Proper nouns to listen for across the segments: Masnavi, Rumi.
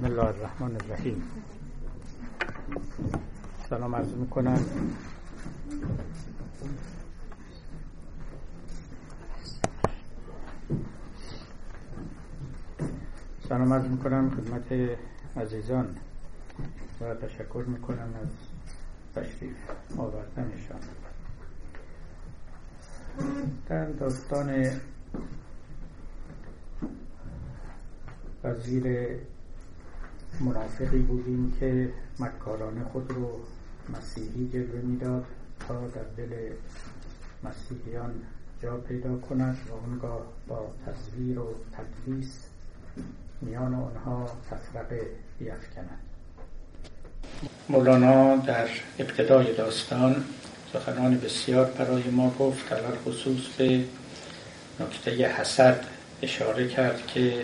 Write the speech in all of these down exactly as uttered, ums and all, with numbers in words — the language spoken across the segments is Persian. بسم الله الرحمن الرحیم. سلام عرض میکنم سلام عرض میکنم خدمت عزیزان و تشکر میکنم از تشریف آوردنشان. در داستان وزیر منافقی بودیم که مکارانه خود رو مسیحی جلوه میداد تا در دل مسیحیان جا پیدا کند و اونگاه با تزویر و تدلیس میان آنها تفرقه بیفکند. مولانا در ابتدای داستان سخنان بسیار برای ما گفت، علی خصوص به نکته حسد اشاره کرد که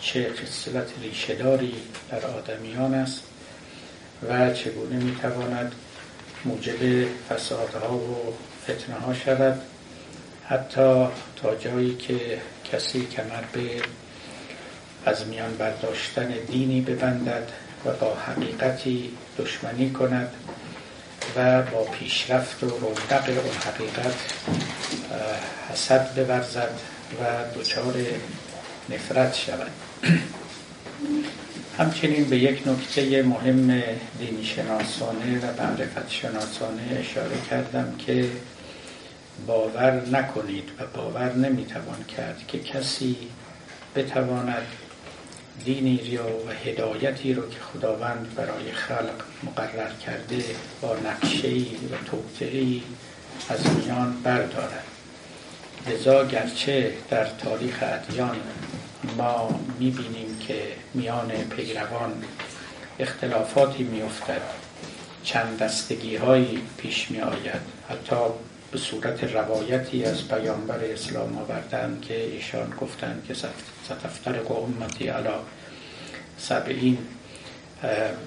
چه خصلت ریشه‌داری در آدمیان است و چگونه میتواند موجب فسادها و فتنه‌ها شود، حتی تا جایی که کسی کمر به از میان برداشتن دینی ببندد و با حقیقتی دشمنی کند و با پیشرفت و رونق اون حقیقت حسد بورزد و دچار نفرت شود. همچنین به یک نکته مهم دینی شناسانه و معرفت شناسانه اشاره کردم که باور نکنید و باور نمیتوان کرد که کسی بتواند دینی و هدایتی رو که خداوند برای خلق مقرر کرده با نقشه‌ای و توطئه‌ای از میان بردارد. لذا گرچه در تاریخ ادیان ما می‌بینیم که میان پیروان اختلافاتی می‌افتد، چند دستگی‌هایی پیش می‌آید، حتی به صورت روایتی از پیامبر اسلام آوردند که ایشان گفتند که ستفترق امتی علی سبعین،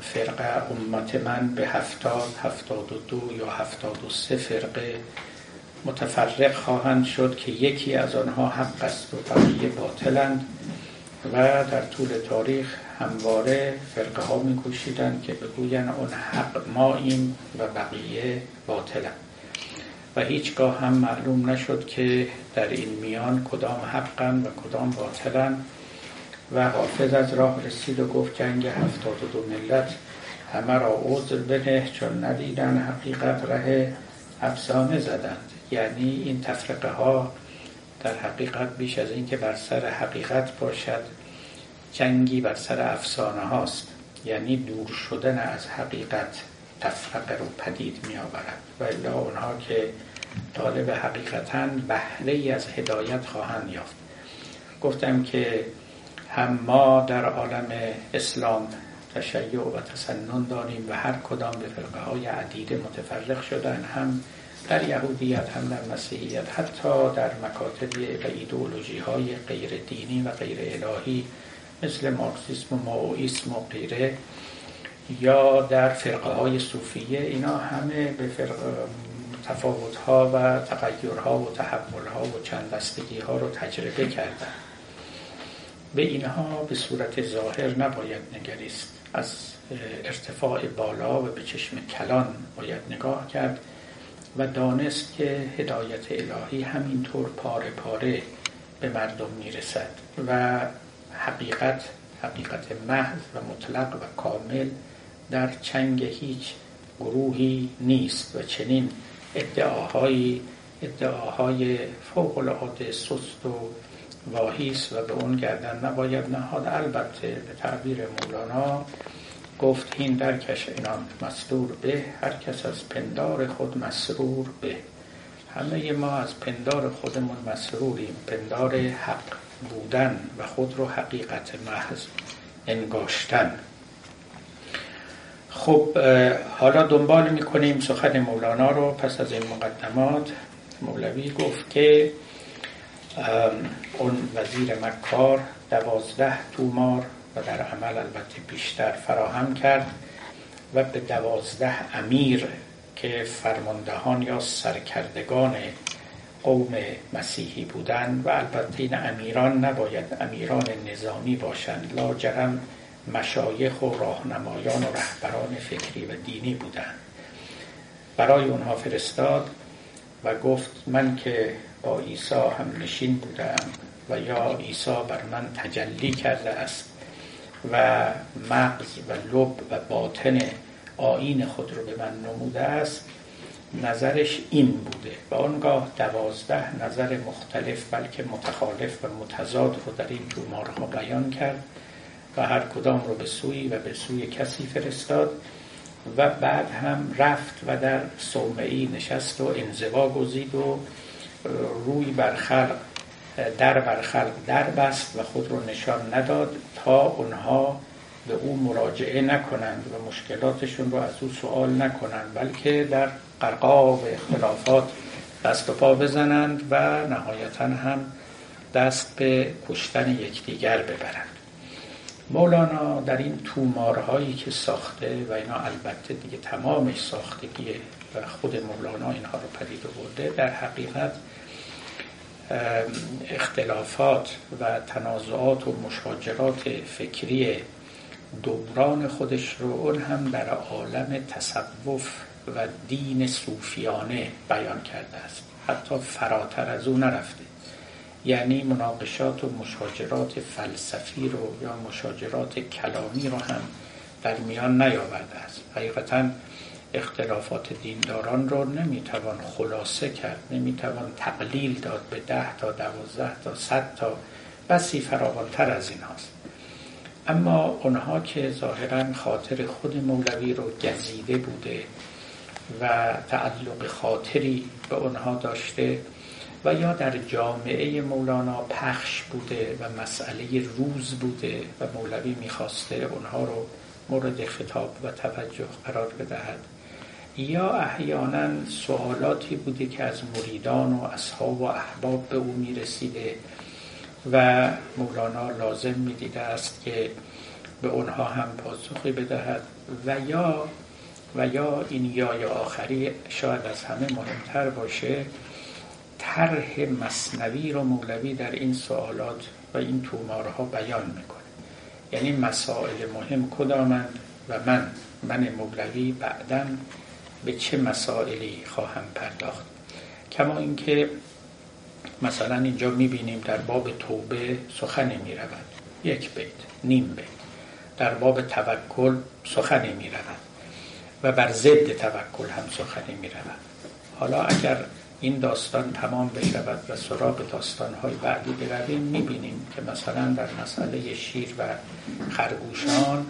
فرقه امت من به هفتاد، هفتاد و دو یا هفتاد و سه فرقه متفرق خواهند شد که یکی از آنها حق است و بقیه باطلند. و در طول تاریخ همواره فرقه ها می کوشیدند که بگویند آن حق ما ایم و بقیه باطلند و هیچگاه هم معلوم نشد که در این میان کدام حقن و کدام باطلن. و حافظ از راه رسید و گفت جنگ هفتاد و دو ملت همه را عذر بنه چون ندیدن حقیقت ره افسانه زدند. یعنی این تفرقه ها در حقیقت بیش از این که بر سر حقیقت باشد، جنگی بر سر افسانه هاست. یعنی دور شدن از حقیقت تفرقه رو پدید می آورد و الا اونها که طالب حقیقتاً بهره‌ای از هدایت خواهند یافت. گفتم که هم ما در عالم اسلام تشیع و تسنن داریم و هر کدام به فرقه های عدیده متفرق شدن، هم در یهودیت هم در مسیحیت، حتی در مکاتب و ایدئولوژی های غیر دینی و غیر الهی مثل مارکسیسم و مائویسم و غیره، یا در فرقه های صوفیه. اینا همه به تفاوت ها و تغییر ها و تحول ها و چند دستگی ها رو تجربه کردن. به اینها به صورت ظاهر نباید نگریست، از ارتفاع بالا و به چشم کلان باید نگاه کرد و دانست که هدایت الهی همینطور پاره پاره به مردم میرسد و حقیقت، حقیقت محض و مطلق و کامل در چنگ هیچ گروهی نیست. و چنین ادعاهای ادعاهای فوق العاده سست و واهیست و به اون گردن نباید نهاد. البته به تعبیر مولانا گفت هین درکش اینان مسرور به، هر کس از پندار خود مسرور به. همه ما از پندار خودمون مسروریم، پندار حق بودن و خود رو حقیقت محض انگاشتن. خب حالا دنبال میکنیم سخن مولانا رو. پس از این مقدمات مولوی گفت که اون وزیر مکار دوازده تومار و در عمل البته بیشتر فراهم کرد و به دوازده امیر که فرماندهان یا سرکردگان قوم مسیحی بودند، و البته این امیران نباید امیران نظامی باشند، لا جرم مشایخ و راهنمایان و رهبران فکری و دینی بودند. برای اونها فرستاد و گفت من که با عیسی هم نشین بودم و یا عیسی بر من تجلی کرده است و مغز و لب و باطن آیین خود رو به من نموده است، نظرش این بوده. و آنگاه دوازده نظر مختلف بلکه متخالف و متضاد رو در این تومارها بیان کرد و هر کدام رو به سوی و به سوی کسی فرستاد و بعد هم رفت و در صومعی نشست و انزوا گزید و روی بر خلق در بر خلق در بست و خود رو نشان نداد تا اونها به او مراجعه نکنند و مشکلاتشون رو از او سوال نکنند، بلکه در قرقاب اختلافات دست و پا بزنند و نهایتاً هم دست به کشتن یکدیگر ببرند. مولانا در این تومارهایی که ساخته و اینا، البته دیگه تمامش ساختگیه و خود مولانا اینها رو پدید آورده، در حقیقت اختلافات و تنازعات و مشاجرات فکری دوران خودش رو اون هم در عالم تصوف و دین صوفیانه بیان کرده است، حتی فراتر از اون نرفته. یعنی مناقشات و مشاجرات فلسفی رو یا مشاجرات کلامی رو هم در میان نیاورده است. حقیقتاً اختلافات دینداران رو نمیتوان خلاصه کرد، نمیتوان تقلیل داد به ده تا دوازده تا صد تا بسی فراوانتر از این هاست. اما اونها که ظاهراً خاطر خود مولوی رو گزیده بوده و تعلق خاطری به اونها داشته و یا در جامعه مولانا پخش بوده و مسئله روز بوده و مولوی میخواسته اونها رو مورد خطاب و توجه قرار بدهد، یا احیانا سوالاتی بوده که از مریدان و اصحاب و احباب به او میرسیده و مولانا لازم میدیده است که به اونها هم پاسخی بدهد، و یا و یا این یا یا آخری شاید از همه مهمتر باشه، طرح مثنوی رو مولوی در این سوالات و این تومارها بیان میکنه. یعنی مسائل مهم کدامند و من من مولوی بعداً به چه مسائلی خواهم پرداخت. کما اینکه مثلا اینجا میبینیم در باب توبه سخنی میرود، یک بیت نیم بیت، در باب توکل سخنی میرود و بر ضد توکل هم سخنی میرود. حالا اگر این داستان تمام بشود و سراغ داستان‌های بعدی برویم، می‌بینیم که مثلا در مسئله شیر و خرگوشان،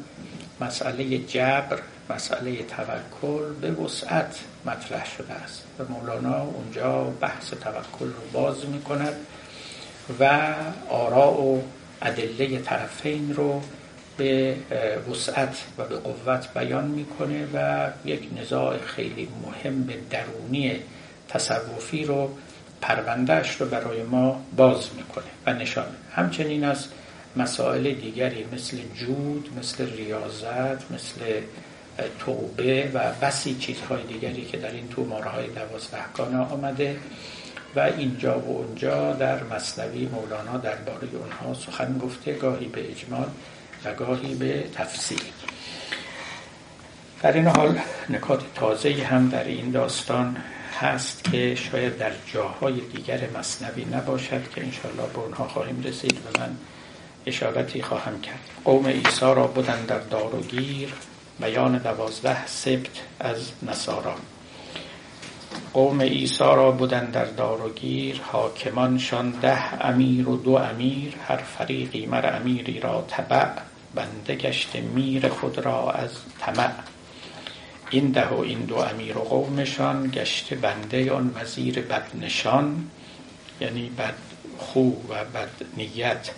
مسئله جبر، مسئله توکل به وسعت مطرح شده است و مولانا اونجا بحث توکل رو باز می‌کند و آراء و ادله طرفین رو به وسعت و به قوت بیان می‌کنه و یک نزاع خیلی مهم به درونی تصوفی رو، پروندهش رو برای ما باز میکنه و نشان. همچنین از مسائل دیگری مثل جود، مثل ریاضت، مثل توبه و بسی چیزهای دیگری که در این تومارهای دوازدهگانه آمده و اینجا و اونجا در مثنوی مولانا درباره اونها سخن گفته، گاهی به اجمال و گاهی به تفصیل. در این حال نکات تازه‌ای هم در این داستان هست که شاید در جاهای دیگر مثنوی نباشد که انشاءالله به اونها خواهیم رسید و من اشارتی خواهم کرد. قوم عیسی را بودن در دار و گیر، بیان دوازده سبت از نصارا. قوم عیسی را بودن در دار و گیر، حاکمانشان ده امیر و دو امیر، هر فریقی مر امیری را تبع، بنده گشته میر خود را از طمع. این ده و این دو امیر و قومشان، گشته بنده آن وزیر بدنشان، یعنی بد خو و بد نیت.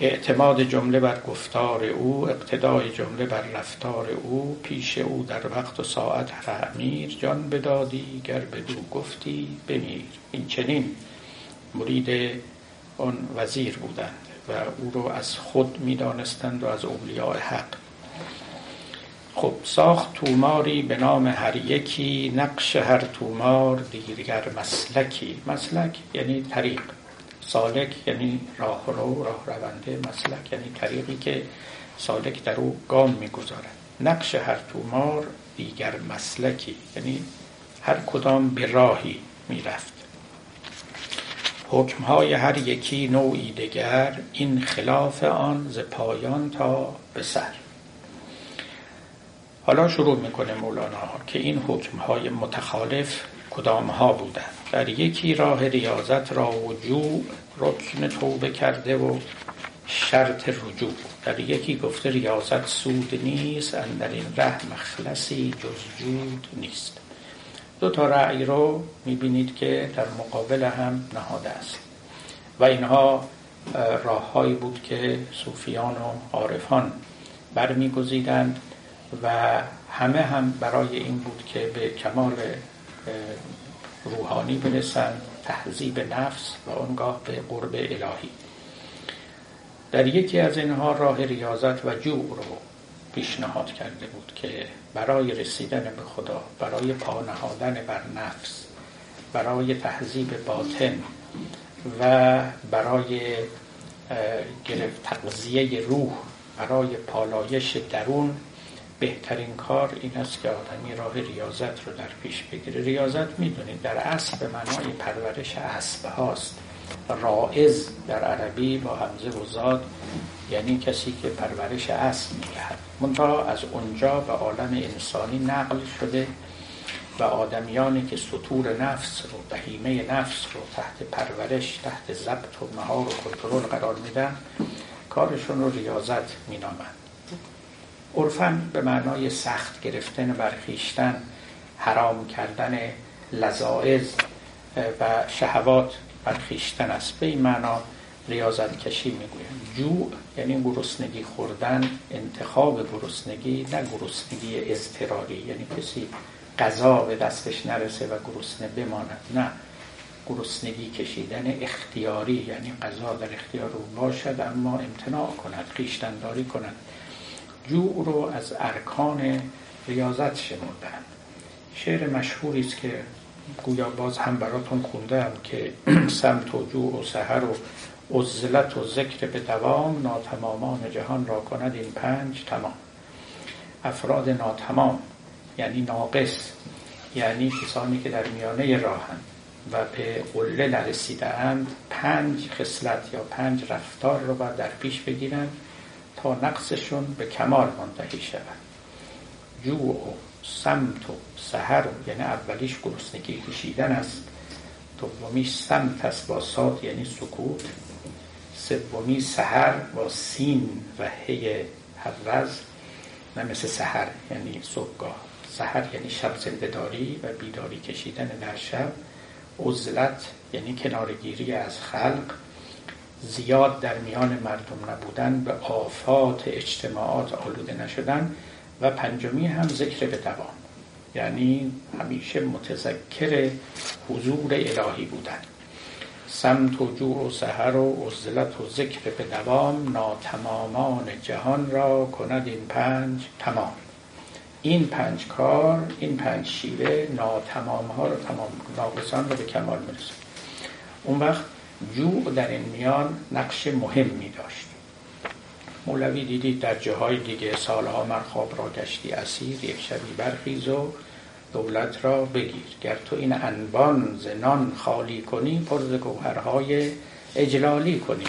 اعتماد جمله بر گفتار او، اقتدای جمله بر رفتار او، پیش او در وقت و ساعت هر امیر، جان بدادی گر بدو گفتی بمیر. این چنین مرید آن وزیر بودند و او رو از خود می دانستند و از اولیاء حق. خب ساخت توماری به نام هر یکی، نقش هر تومار دیگر مسلکی. مسلک یعنی طریق، سالک یعنی راه رو، راه رونده، مسلک یعنی طریقی که سالک در او گام میگذارد. نقش هر تومار دیگر مسلکی، یعنی هر کدام به راهی میرفت. حکمهای هر یکی نوعی دگر، این خلاف آن ز پایان تا به سر. حالا شروع میکنه مولانا که این حکمهای متخالف کدامها بودند. در یکی راه ریاضت را وجوع رکن توبه کرده و شرط رجوع. در یکی گفته ریاضت سود نیست، اندر این ره مخلصی جز جود نیست. دو تا رأی رو میبینید که در مقابل هم نهاده است و اینها راههایی بود که صوفیان و عارفان برمیگزیدند و همه هم برای این بود که به کمال روحانی برسند، تهذیب نفس و آنگاه به قرب الهی. در یکی از اینها راه ریاضت و جوع رو پیشنهاد کرده بود که برای رسیدن به خدا، برای پا نهادن بر نفس، برای تهذیب باطن و برای گرفت تغذیه روح، برای پالایش درون، بهترین کار این است که آدمی راه ریاضت رو در پیش بگیره. ریاضت میدونید در اصل به معنای پرورش اسب هاست. رائز در عربی با همزه و زاد یعنی کسی که پرورش اسب می‌دهد، منتها از اونجا به عالم انسانی نقل شده و آدمیانی که سطور نفس رو، بهیمه نفس رو تحت پرورش، تحت ضبط و مهار و کنترل قرار میدن، کارشون رو ریاضت مینامند. عرفاً به معنای سخت گرفتن، برخیشتن، حرام کردن لذائذ و شهوات برخیشتن است. به این معنا ریاضت کشی میگویند. جوع یعنی گرسنگی خوردن، انتخاب گرسنگی، نه گرسنگی اضطراری، یعنی کسی غذا به دستش نرسه و گرسنه بماند، نه گرسنگی کشیدن اختیاری، یعنی غذا در اختیار او باشد اما امتناع کند، خویشتنداری کند. جوع رو از ارکان ریاضت شمردند. شعر مشهوری است که گویا باز هم براتون خوندم که سمت و جوع و سحر و عزلت و ذکر به دوام، ناتمامان جهان را کند این پنج تمام. افراد ناتمام یعنی ناقص، یعنی کسانی که در میانه راهند و به قله نرسیده‌اند، پنج خصلت یا پنج رفتار را باید در پیش بگیرند تا نقصشون به کمال منتهی شود. جوع و سمت و سحر، یعنی اولیش گرسنگی کشیدن است، دومیش سمت است با ساد یعنی سکوت، سومی سحر با سین و هی حرز، نه مثل سحر یعنی صبحگاه، سحر یعنی شب زنده‌داری و بیداری کشیدن در شب، عزلت یعنی کنارگیری از خلق، زیاد در میان مردم نبودن، به آفات اجتماعات آلوده نشدن و پنجمی هم ذکر به دوام، یعنی همیشه متذکر حضور الهی بودن. سمت و جوع و سحر و عزلت و ذکر به دوام، ناتمامان جهان را کند این پنج تمام. این پنج کار، این پنج شیوه ناتمام ها رو تمام، ناقصان رو به کمال می‌رساند. اون وقت جوع در این میان نقش مهمی داشت. مولوی دیدید در جاهای دیگه سالها مرخاب را گشتی اسیر، یک شبی برخیز و دولت را بگیر، گر تو این انبان زنان خالی کنی، پر ز گوهرهای اجلالی کنی.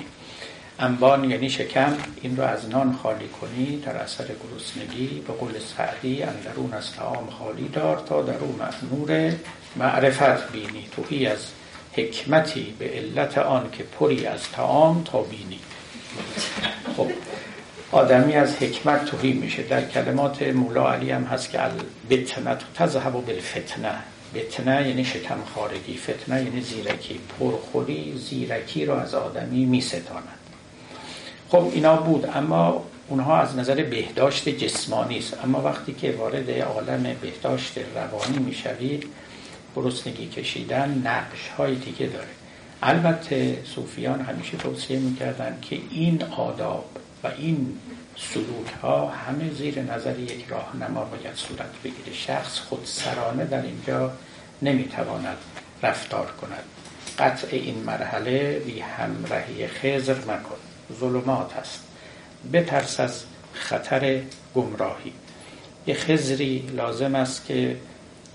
انبان یعنی شکم، این را از نان خالی کنی در اثر گرسنگی، به قول سعدی اندرون از طعام خالی دار، تا در او نور معرفت بینی. توهی از حکمتی به علت آن که پری از طعام تا بینی. خب آدمی از حکمت توهی میشه. در کلمات مولا علی هم هست که البتنه تذهب بالفتنه. بتنه یعنی شکم خارگی، فتنه یعنی زیرکی، پرخوری زیرکی رو از آدمی میستاند. خب اینا بود، اما اونها از نظر بهداشت جسمانی است، اما وقتی که وارد عالم بهداشت روانی میشوید، گرسنگی کشیدن نقش های دیگه داره. البته صوفیان همیشه توصیه میکردن که این آداب و این سلوک ها همه زیر نظر یک راهنما باید صورت بگیره. شخص خودسرانه در اینجا نمیتواند رفتار کند. قطع این مرحله بی همراهی خضر مکن، ظلمات است. بترس از خطر گمراهی. یه خضری لازم است که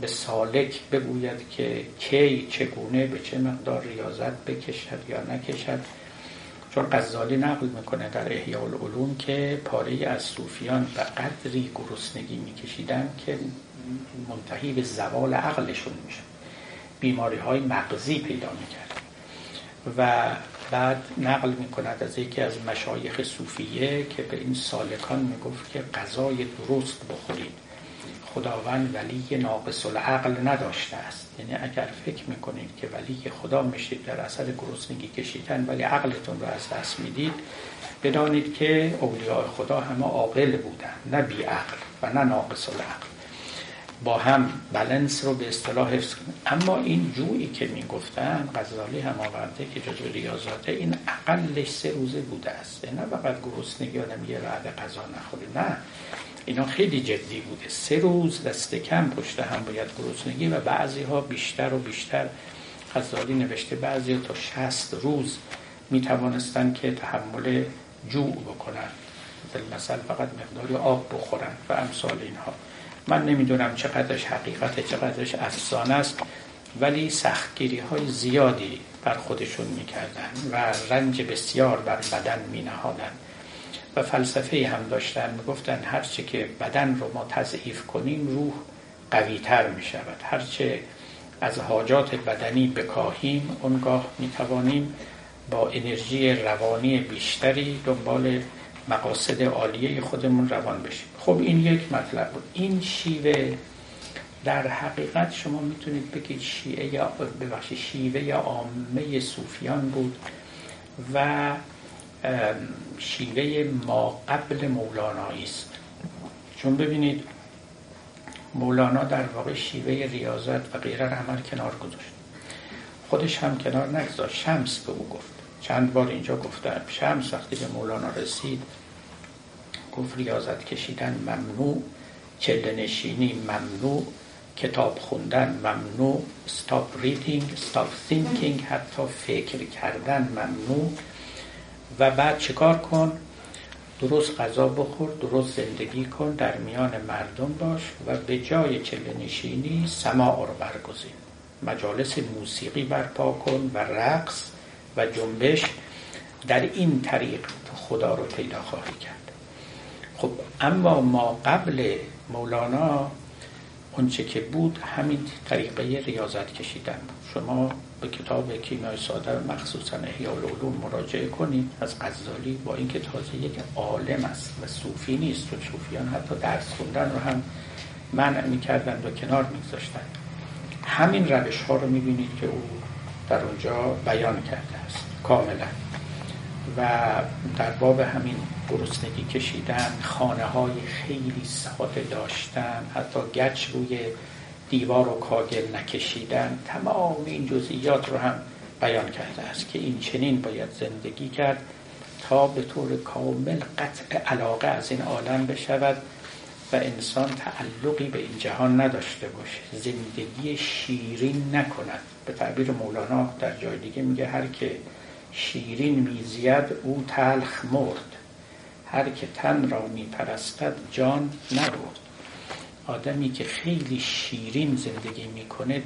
به سالک بگوید که کی چگونه به چه مقدار ریاضت بکشد یا نکشد. چون غزالی نقل میکنه در احیاء العلوم که پاره از صوفیان به قدری گرسنگی میکشیدن که منتهی به زوال عقلشون میشد، بیماری های مغزی پیدا میکرد. و بعد نقل میکند از یکی از مشایخ صوفیه که به این سالکان میگفت که غذای درست بخورید، خداوند ولی ناقص العقل نداشته است. یعنی اگر فکر میکنید که ولی خدا میشید در اثر گرسنگی کشیدن ولی عقلتون رو از دست میدید، بدانید که اولیاء خدا همه عاقل بودن، نه بی عقل و نه ناقص العقل. با هم بالانس رو به اصطلاح حفظ کنید. اما این جویی که میگفتن غزالی هم آورده که جزو ریاضاته، این اقلش سه روزه بوده است. نه فقط گرسنگی آدم یه رعد غذا نخوری، نه، اینا خیلی جدی بوده. سه روز دست کم پشت هم باید گرسنگی و بعضی ها بیشتر و بیشتر. غزالی نوشته بعضی ها تا شصت روز میتوانستن که تحمل جوع بکنن، مثلا فقط مقداری آب بخورن و امثال اینها. من نمیدونم چقدرش حقیقته چقدرش افسانه است، ولی سختگیری های زیادی بر خودشون میکردن و رنج بسیار بر بدن مینهادن. و فلسفه هم داشتن، میگفتن هرچه که بدن رو ما تضعیف کنیم روح قوی تر میشود، هرچه از حاجات بدنی بکاهیم اونگاه میتوانیم با انرژی روانی بیشتری دنبال مقاصد عالیه خودمون روان بشیم. خب این یک مطلب بود. این شیوه در حقیقت شما میتونید بگید شیعه یا ببخشید شیوه یا عامه صوفیان بود و شیوه ما قبل مولانایی است. چون ببینید مولانا در واقع شیوه ریاضت و غیره را هم کنار گذاشت، خودش هم کنار نگذاشت. شمس به او گفت، چند بار اینجا گفتم، شمس وقتی به مولانا رسید گفت ریاضت کشیدن ممنوع، چله نشینی ممنوع، کتاب خوندن ممنوع، stop reading stop thinking، حتی فکر کردن ممنوع. و بعد چیکار کن؟ درست غذا بخور، درست زندگی کن، در میان مردم باش و به جای چله نشینی سماع رو برگزین، مجالس موسیقی برپا کن و رقص و جنبش. در این طریق خدا رو پیدا خواهی کرد. خب اما ما قبل مولانا اونچه که بود همین طریقه ریاضت کشیدن بود. شما به کتاب کیمیای ساده مخصوصا احیاء العلوم مراجعه کنید از غزالی، با اینکه تازه یک عالم است و صوفی نیست و صوفیان حتی درس خوندن رو هم منع می‌کردند و کنار می‌گذاشتند، همین روش‌ها رو می‌بینید که او در اونجا بیان کرده است کاملا. و در باب همین گرسنگی کشیدن، خانه‌های خیلی ساده داشتن، حتی گچ روی دیوار و کاگل نکشیدن، تمام این جزئیات رو هم بیان کرده است که این چنین باید زندگی کرد تا به طور کامل قطع علاقه از این عالم بشود و انسان تعلقی به این جهان نداشته باشه، زندگی شیرین نکند. به تعبیر مولانا در جای دیگه میگه هر که شیرین میزید او تلخ مرد، هر که تن را میپرستد جان نبرد. آدمی که خیلی شیرین زندگی میکنه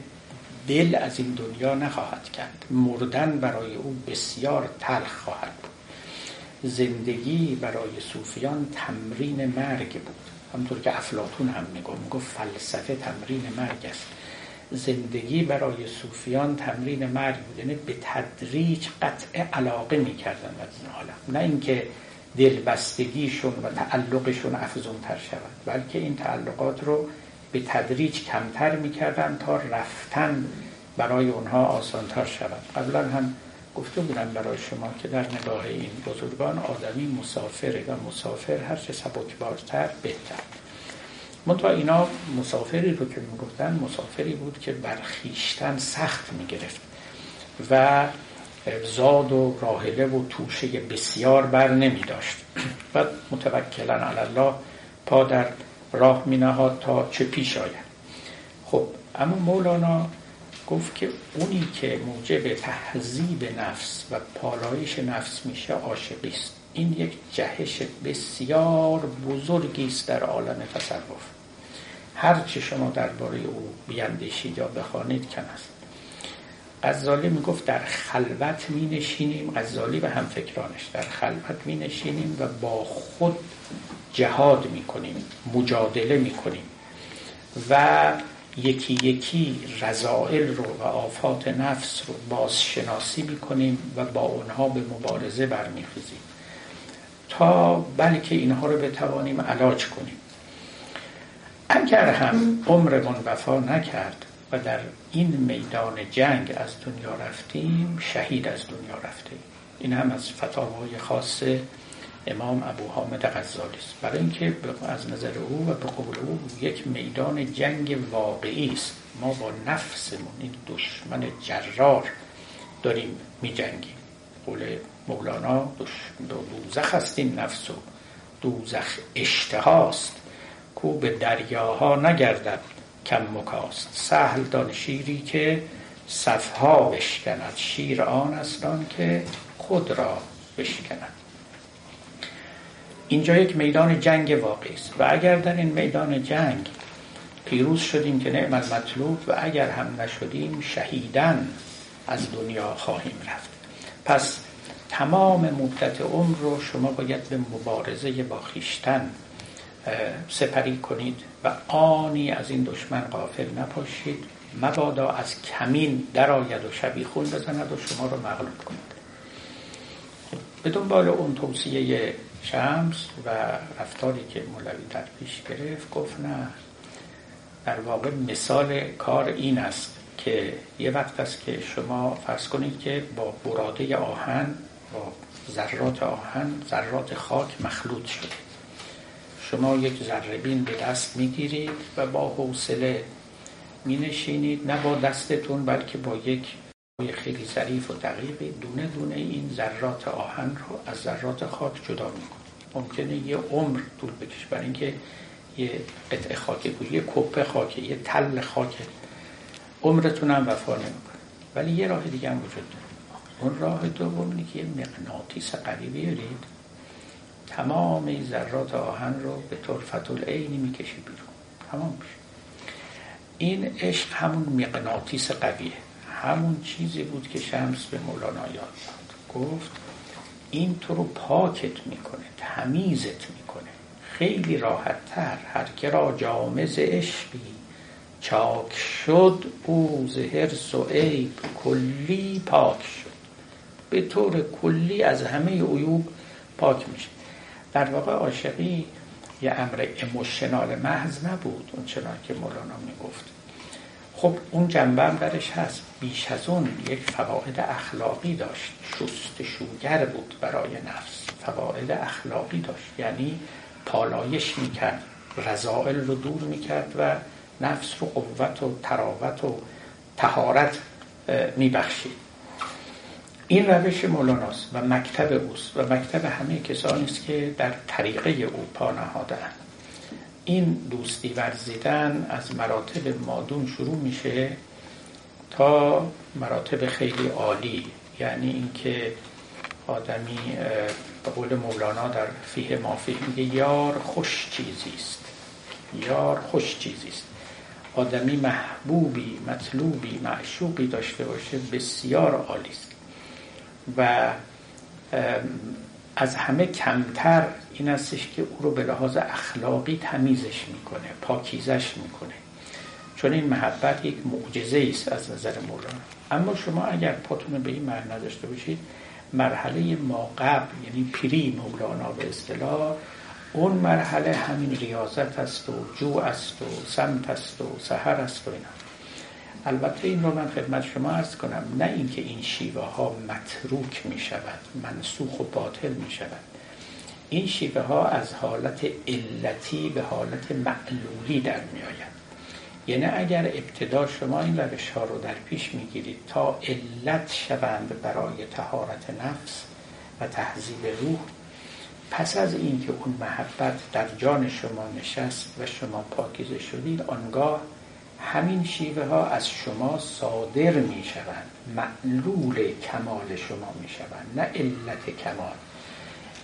دل از این دنیا نخواهد کرد، مردن برای او بسیار تلخ خواهد بود. زندگی برای صوفیان تمرین مرگ بود، همونطور که افلاطون هم میگفت، میگفت فلسفه تمرین مرگ است. زندگی برای صوفیان تمرین مرگ بود، یعنی به تدریج قطع علاقه میکردن از این عالم، نه اینکه دلبستگیشون و تعلقشون افزونتر شود، بلکه این تعلقات رو به تدریج کمتر میکردن تا رفتن برای اونها آسانتر شود. قبلا هم گفته بودم برای شما که در نگاه این بزرگان آدمی مسافره و مسافر هرچه سبکبارتر بهتر. منتها اینا مسافری رو که میگفتن مسافری بود که برخیشتن سخت میگرفت و زاد و راهله و توشه بسیار بر نمی داشت و متوکلا علی الله پا در راه می نهاد تا چه پیش آید. خب اما مولانا گفت که اونی که موجب تهذیب نفس و پالایش نفس میشه عاشقی است. این یک جهش بسیار بزرگی است در عالم تصرف. هر چه شما درباره او بیندیشید یا بخوانید کم است. غزالی میگفت در خلوت می نشینیم، غزالی و هم فکرانش، در خلوت می نشینیم و با خود جهاد می کنیم، مجادله می کنیم و یکی یکی رذائل رو و آفات نفس رو بازشناسی می کنیم و با اونها به مبارزه برمیخیزیم تا بلکه اینها رو بتوانیم علاج کنیم. اگر هم عمرمون وفا نکرد و در این میدان جنگ از دنیا رفتیم، شهید از دنیا رفتیم. این هم از فتاوای خاص امام ابو حامد غزالی است، برای اینکه از نظر او و به قول او یک میدان جنگ واقعی است. ما با نفسمون، این دشمن جرار، داریم میجنگیم. قول مولانا دوزخ است این نفس و دوزخ اشتهاست، کو به دریاها نگردد کم مکاست. سهل دان شیری که صفها بشکند، شیر آن است آن که خود را بشکند. اینجا یک میدان جنگ واقعی است و اگر در این میدان جنگ پیروز شدیم که نعم المطلوب، و اگر هم نشدیم شهیدن از دنیا خواهیم رفت. پس تمام مدت عمر رو شما باید به مبارزه با خویشتن سپری کنید و آنی از این دشمن غافل نباشید، مبادا از کمین درآید و شبیخون بزند و شما رو مغلوب کند. به دنبال اون توصیه شمس و رفتاری که مولوی در پیش گرفت، گفت نه، در واقع مثال کار این است که یه وقت است که شما فرض کنید که با براده آهن، با ذرات آهن، ذرات خاک مخلوط شده. شما یک ذره‌بین به دست میگیرید و با حوصله مینشینید، نه با دستتون بلکه با یک خیلی ظریف و دقیقی دونه دونه این ذرات آهن رو از ذرات خاک جدا میکنه. ممکنه یه عمر طول بکشه، برای اینکه یه قطعه خاکی بود، یه کپه خاکی، یه تل خاکی، عمرتون هم وفا نمیکنه. ولی یه راه دیگه هم وجود داره. اون راه دوم اینه که یه مغناطیس قوی بیارید، تمام این ذرات آهن رو به طور فتح‌العینی میکشه بیرون، تمام میشه. این عشق همون مغناطیس قویه، همون چیزی بود که شمس به مولانا یاد داد. گفت این تو رو پاکت میکنه، تمیزت میکنه، خیلی راحت تر. هر که را جامز عشقی چاک شد، او ز حرص و عیب کلی پاک شد. به طور کلی از همه عیوب پاک میشه. در واقع عاشقی یه امر اموشنال محض نبود، اونچنان که مولانا میگفت. خب اون جنبه هم درش هست، بیش از اون یک فواید اخلاقی داشت، شستشوگر بود برای نفس، فواید اخلاقی داشت، یعنی پالایش میکرد، رذائل رو دور میکرد و نفس رو قوت و تراوت و طهارت میبخشید. این روش مولاناست و مکتب اوست و مکتب همه کسانی است که در طریقه او پا نهاده‌اند. این دوستی ورزیدن از مراتب مادون شروع میشه تا مراتب خیلی عالی، یعنی اینکه آدمی به قول مولانا در فیه مافیه میگه یار خوش چیزی است، یار خوش چیزی است. آدمی محبوبی، مطلوبی، معشوقی داشته باشه بسیار عالی است و از همه کمتر این استش که او رو به لحاظ اخلاقی تمیزش میکنه، پاکیزش میکنه، چون این محبت یک معجزه است از نظر مولانا. اما شما اگر پاتون به این معنی نداشته باشید، مرحله ما قبل یعنی پری مولانا به اصطلاح، اون مرحله همین ریاضت است و جوع است و سمت است و سحر است و اینا. البته این رو من خدمت شما عرض کنم، نه اینکه این شیوه ها متروک می شود، منسوخ و باطل می شود. این شیوه ها از حالت علتی به حالت معلولی در می آید. یعنی اگر ابتدا شما این روش ها رو در پیش می گیرید تا علت شوند برای طهارت نفس و تهذیب روح، پس از این که اون محبت در جان شما نشست و شما پاکیزه شدید، آنگاه همین شیوه ها از شما صادر می شوند، معلول کمال شما می شوند، نه علت کمال.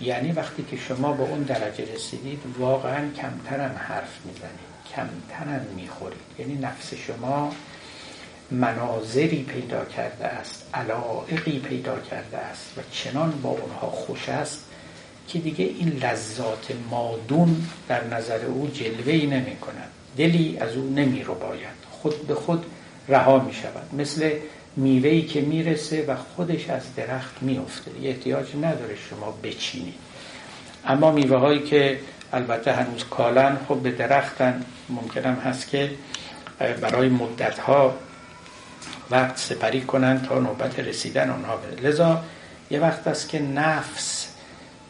یعنی وقتی که شما به اون درجه رسیدید واقعا کمترم حرف میزنید، کمترم میخورید، یعنی نفس شما مناظری پیدا کرده است، علائقی پیدا کرده است و چنان با اونها خوش است که دیگه این لذات مادون در نظر او جلوه‌ای نمی کند، دلی از او نمی رو باید، خود به خود رها می شود، مثل میوه‌ای که میرسه و خودش از درخت میفته، احتیاج نداره شما بچینید. اما میوه‌هایی که البته هنوز کالن، خب به درختن، ممکنم هست که برای مدتها وقت سپری کنند تا نوبت رسیدن آنها بره. لذا یه وقت است که نفس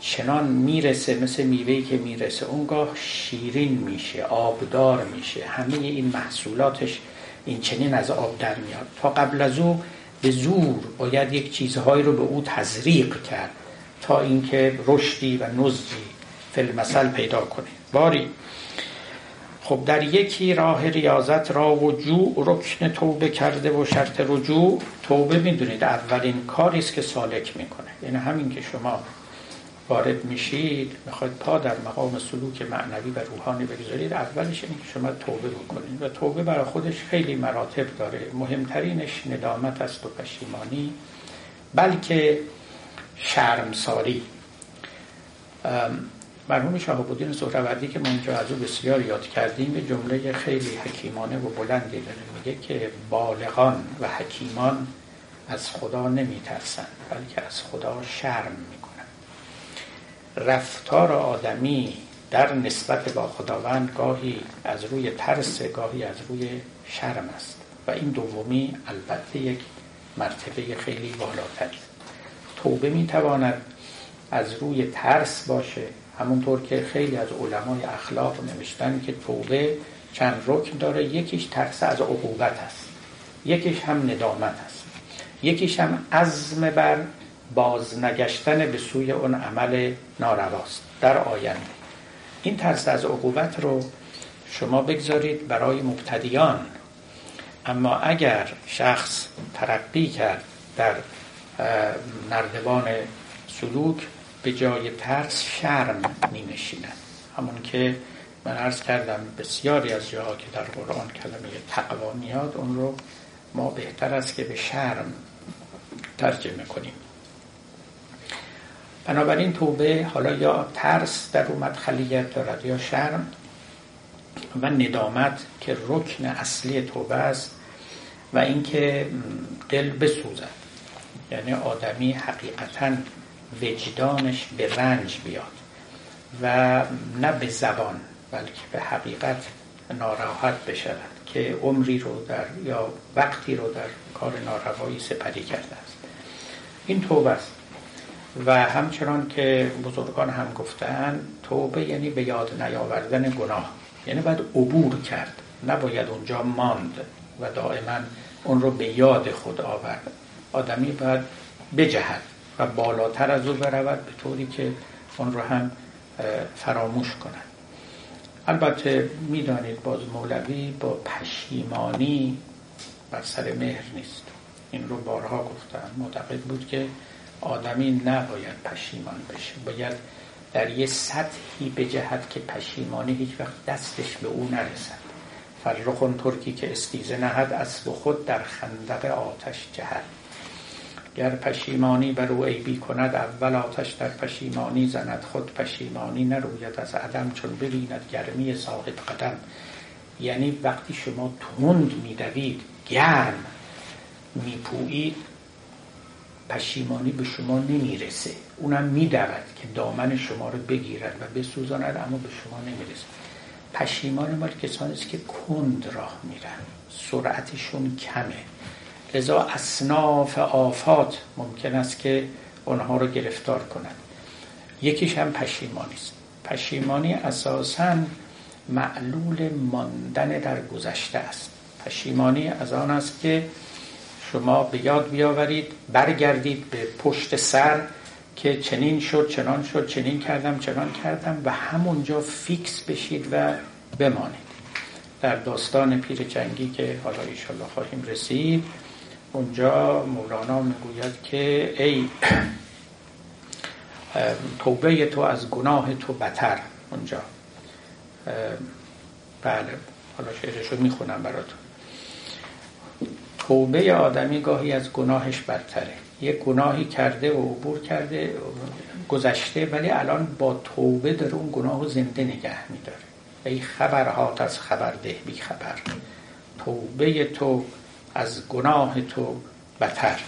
چنان میرسه، مثل میوه‌ای که میرسه اونگاه شیرین میشه، آبدار میشه، همه این محصولاتش این چنین از آب در میاد. تا قبل از او به زور باید یک چیزهایی رو به او تزریق کرد تا اینکه رشدی و نضجی فی‌المثل پیدا کنه. باری خب در یکی راه ریاضت را و جو رکن توبه کرده و شرط رجوع. توبه میدونید اولین کاری است که سالک میکنه، یعنی همین که شما وارد میشید میخواید پا در مقام سلوک معنوی و روحانی بگذارید، اولش اینه که شما توبه بکنید و توبه برای خودش خیلی مراتب داره، مهمترینش ندامت است و پشیمانی، بلکه شرمساری. مرحوم شهاب الدین سهروردی که ما اینجا از او بسیار یاد کردیم یه جمله خیلی حکیمانه و بلندی داره، میگه که بالغان و حکیمان از خدا نمیترسند بلکه از خدا شرم میکنند. رفتار آدمی در نسبت با خداوند گاهی از روی ترس، گاهی از روی شرم است و این دومی البته یک مرتبه خیلی بالاتری. توبه میتواند از روی ترس باشه، همونطور که خیلی از علمای اخلاق نوشتن که توبه چند رکن داره، یکیش ترس از عقوبت است، یکیش هم ندامت است، یکیش هم عزم بر بازنگشتن به سوی اون عمل نارواست در آینده. این ترس از عقوبت رو شما بگذارید برای مبتدیان، اما اگر شخص ترقی کرد در نردبان سلوک به جای ترس شرم می نشینن. همون که من عرض کردم بسیاری از جاها که در قرآن کلمه تقوا میاد اون رو ما بهتر است که به شرم ترجمه کنیم. بنابراین توبه حالا یا ترس در اومد خلیت دارد یا شرم و ندامت که رکن اصلی توبه است و اینکه دل بسوزد، یعنی آدمی حقیقتاً وجدانش به رنج بیاد و نه به زبان بلکه به حقیقت ناراحت بشود که عمری رو در یا وقتی رو در کار ناروایی سپری کرده است. این توبه است و همچنان که بزرگان هم گفتن توبه یعنی به یاد نیاوردن گناه، یعنی باید عبور کرد، نباید اونجا ماند و دائما اون رو به یاد خود آورد. آدمی باید بجهد و بالاتر از اون برود به طوری که اون رو هم فراموش کنند. البته میدانید باز مولوی با پشیمانی بر سر مهر نیست، این رو بارها گفتم، معتقد بود که آدمی نباید پشیمان بشه، باید در یه سطحی بجهد که پشیمانی هیچ وقت دستش به اون نرسد. فرخون ترکی که استیزه نهد از خود در خندق آتش جهد، گر پشیمانی بر او عیبی کند اول آتش در پشیمانی زند، خود پشیمانی نروید از عدم چون ببیند گرمی صاحب قدم. یعنی وقتی شما تند میدوید، گرم میپویید، پشیمانی به شما نمیرسه، اونم میدود که دامن شما رو بگیرد و بسوزاند اما به شما نمیرسه. پشیمان مال کسانی است که کند راه میرن، سرعتشون کمه، لذا اصناف آفات ممکن است که اونها رو گرفتار کنند. یکیش هم پشیمانی است. پشیمانی اساساً معلول ماندن در گذشته است. پشیمانی از آن است که شما به یاد بیاورید، برگردید به پشت سر که چنین شد، چنان شد، چنین کردم، چنان کردم و همونجا فیکس بشید و بمانید. در داستان پیر جنگی که حالا انشاءالله خواهیم رسید، اونجا مولانا میگوید که ای توبه تو از گناه تو بتر اونجا. بله حالا شعرشو میخونم براتون. توبه آدمی گاهی از گناهش برتره. یه گناهی کرده و عبور کرده گذشته، ولی الان با توبه داره اون گناهو زنده نگه میداره. ای خبرهات از خبرده بی خبر، توبه تو از گناه تو بتر.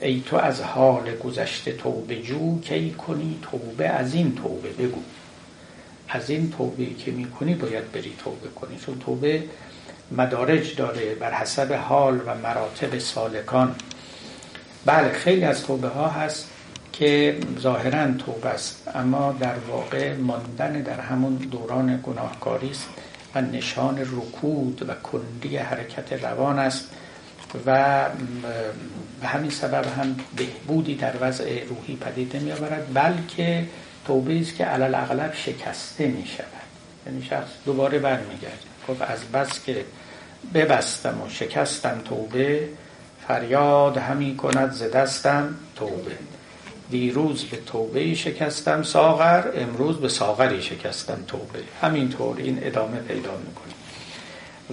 ای تو از حال گذشته توبه جو، کی کنی توبه از این توبه بگو. از این توبه که میکنی باید بری توبه کنی، چون توبه مدارج داره بر حسب حال و مراتب سالکان. بله خیلی از توبه ها هست که ظاهرا توبه است اما در واقع ماندن در همون دوران گناهکاری است و نشان رکود و کندی حرکت روان است و به همین سبب هم بهبودی در وضع روحی پدید نمی آورد، بلکه توبه است که علی الاغلب شکسته می شود، یعنی شخص دوباره برمیگرده. خب از بس که ببستم و شکستم توبه، فریاد همی کند ز دستم توبه. دیروز به توبه شکستم ساغر، امروز به ساغری شکستم توبه. همینطور این ادامه پیدا میکنه.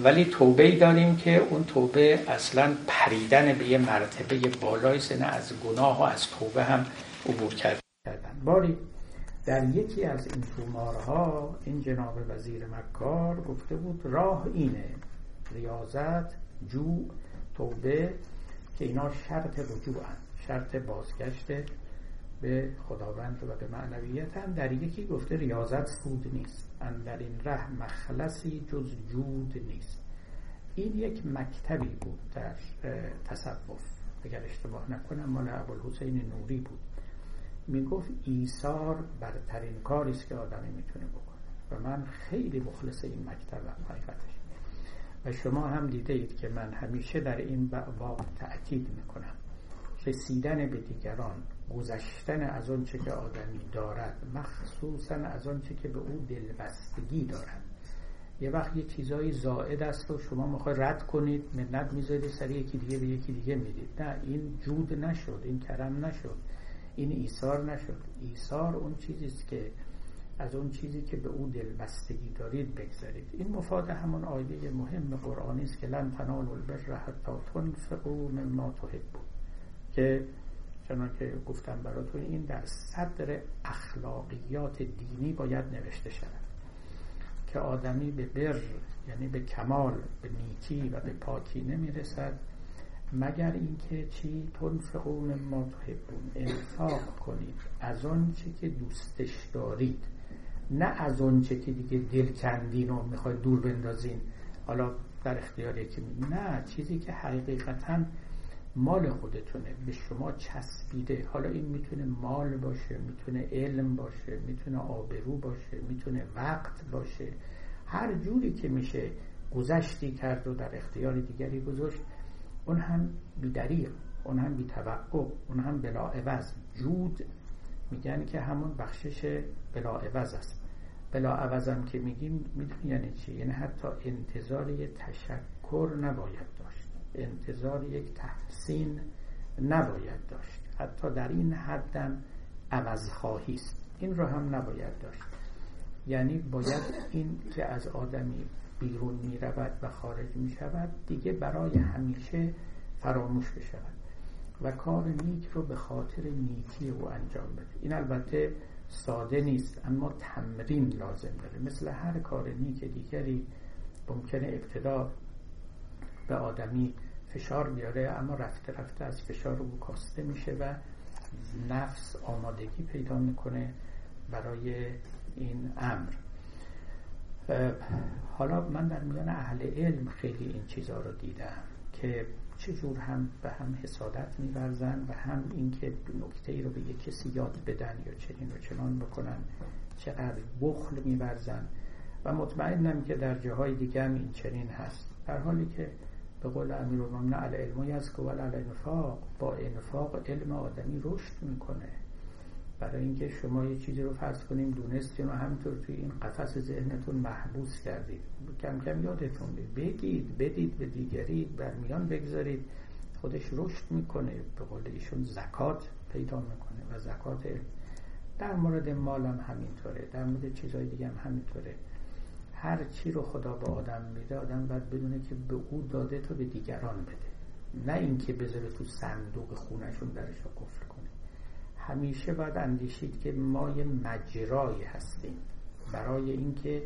ولی توبه‌ای داریم که اون توبه اصلا پریدن به یه مرتبه بالایی نه از گناه و از توبه هم عبور کردن. باری در یکی از این تومارها این جناب وزیر مکار گفته بود راه اینه، ریاضت، جوع، توبه، که اینا شرط رجوع هستند، شرط بازگشت به خداوند و به معنویت هم. در یکی گفته ریاضت سود نیست، اندر این ره مخلصی جز جود نیست. این یک مکتبی بود در تصوف، اگر اشتباه نکنم مال ابوالحسین نوری بود. میگفت ایثار برترین کاری است که آدمی میتونه بکنه و من خیلی مخلص این مکتبم حقیقتش. و شما هم دیده اید که من همیشه در این باب تأکید میکنم، رسیدن به دیگران، گذشتن از آنچه که آدمی دارد، مخصوصا از آنچه که به او دلبستگی دارد. یه وقت یه چیزایی زائد است و شما میخوای رد کنید، منت میذاری سر یکی دیگه به یکی دیگه میدید. نه، این جود نشد، این کرم نشد، این ایثار نشد. ایثار اون چیزیست که از اون چیزی که به اون دلبستگی دارید بگذارید. این مفاد همون آیه مهم قرآنی است که لن تنالوا البر حتی تنفقوا مما تحبون، که چنان که گفتم براتون این در صدر اخلاقیات دینی باید نوشته شود که آدمی به بر، یعنی به کمال، به نیکی و به پاکی نمیرسد مگر اینکه چی؟ تنفقون ما تحبون، انفاق کنید از آن چه که دوستش دارید، نه از آن چه که دیگه دل کندین و میخواید دور بندازین حالا در اختیار یکی. نه، چیزی که حقیقتاً مال خودتونه، به شما چسبیده. حالا این میتونه مال باشه، میتونه علم باشه، میتونه آبرو باشه، میتونه وقت باشه. هر جوری که میشه گذشتی کرد و در اختیار دیگری گذاشت، اون هم بی‌دریغ، اون هم بی‌توقع، اون هم بلاعوض. جود میگن که همون بخشش بلاعوض است. بلاعوض هم که میگیم میدونی یعنی چی؟ یعنی حتی انتظار یه تشکر نباید داشت، انتظار یک تحسین نباید داشت، حتی در این حد هم عوضخواهی است، این رو هم نباید داشت. یعنی باید این که از آدمی بیرون می رود و خارج می شود دیگه برای همیشه فراموش بشود و کار نیک رو به خاطر نیکی او انجام بده. این البته ساده نیست اما تمرین لازم داره. مثل هر کار نیک دیگری ممکنه ابتدا به آدمی فشار بیاره اما رفته رفته از فشار رو کاسته میشه و نفس آمادگی پیدا میکنه برای این امر. حالا من در میان اهل علم خیلی این چیزها رو دیدم که چجور هم به هم حسادت می‌ورزن و هم اینکه نکته‌ای رو به یک کسی یاد بدن یا چنین و چنان بکنن، چقدر بخل می‌ورزن و مطمئنم که در جاهای دیگه هم این چنین هست. در حالی که به قول امیرالمومنین العلم یزکو والانفاق، با انفاق علم آدمی رشد میکنه. برای اینکه شما یه چیزی رو فرض کنیم دونستیم و همینطور توی این قفس ذهنتون محبوس کردید، کم کم یادتون بید، بگید، بدید به دیگری، برمیان بگذارید. خودش رشد میکنه، به قول ایشون زکات پیدا میکنه و زکات علم. در مورد مال هم همینطوره، در مورد چیزهای دیگه هم همینطوره. هر چی رو خدا به آدم میده، آدم باید بدونه که به او داده تا به دیگران بده، نه اینکه بذاره تو صندوق خونشون درش رو قفل کنه. همیشه باید اندیشید که ما یه مجرای هستیم برای اینکه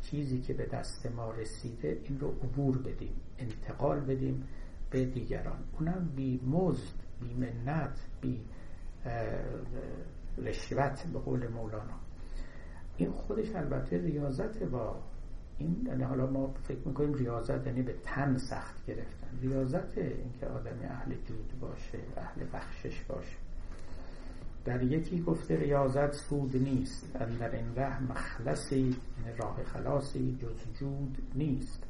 چیزی که به دست ما رسیده این رو عبور بدیم، انتقال بدیم به دیگران، اونم بی مزد، بی منت، بی رشوت به قول مولانا. این خودش البته ریاضت، با این حالا ما فکر میکنیم ریاضت یعنی به تن سخت گرفتن، ریاضت اینکه آدم اهل جود باشه، اهل بخشش باشه. در یکی گفته ریاضت سود نیست، اندر این ره مخلصی، راه خلاصی جز جود نیست.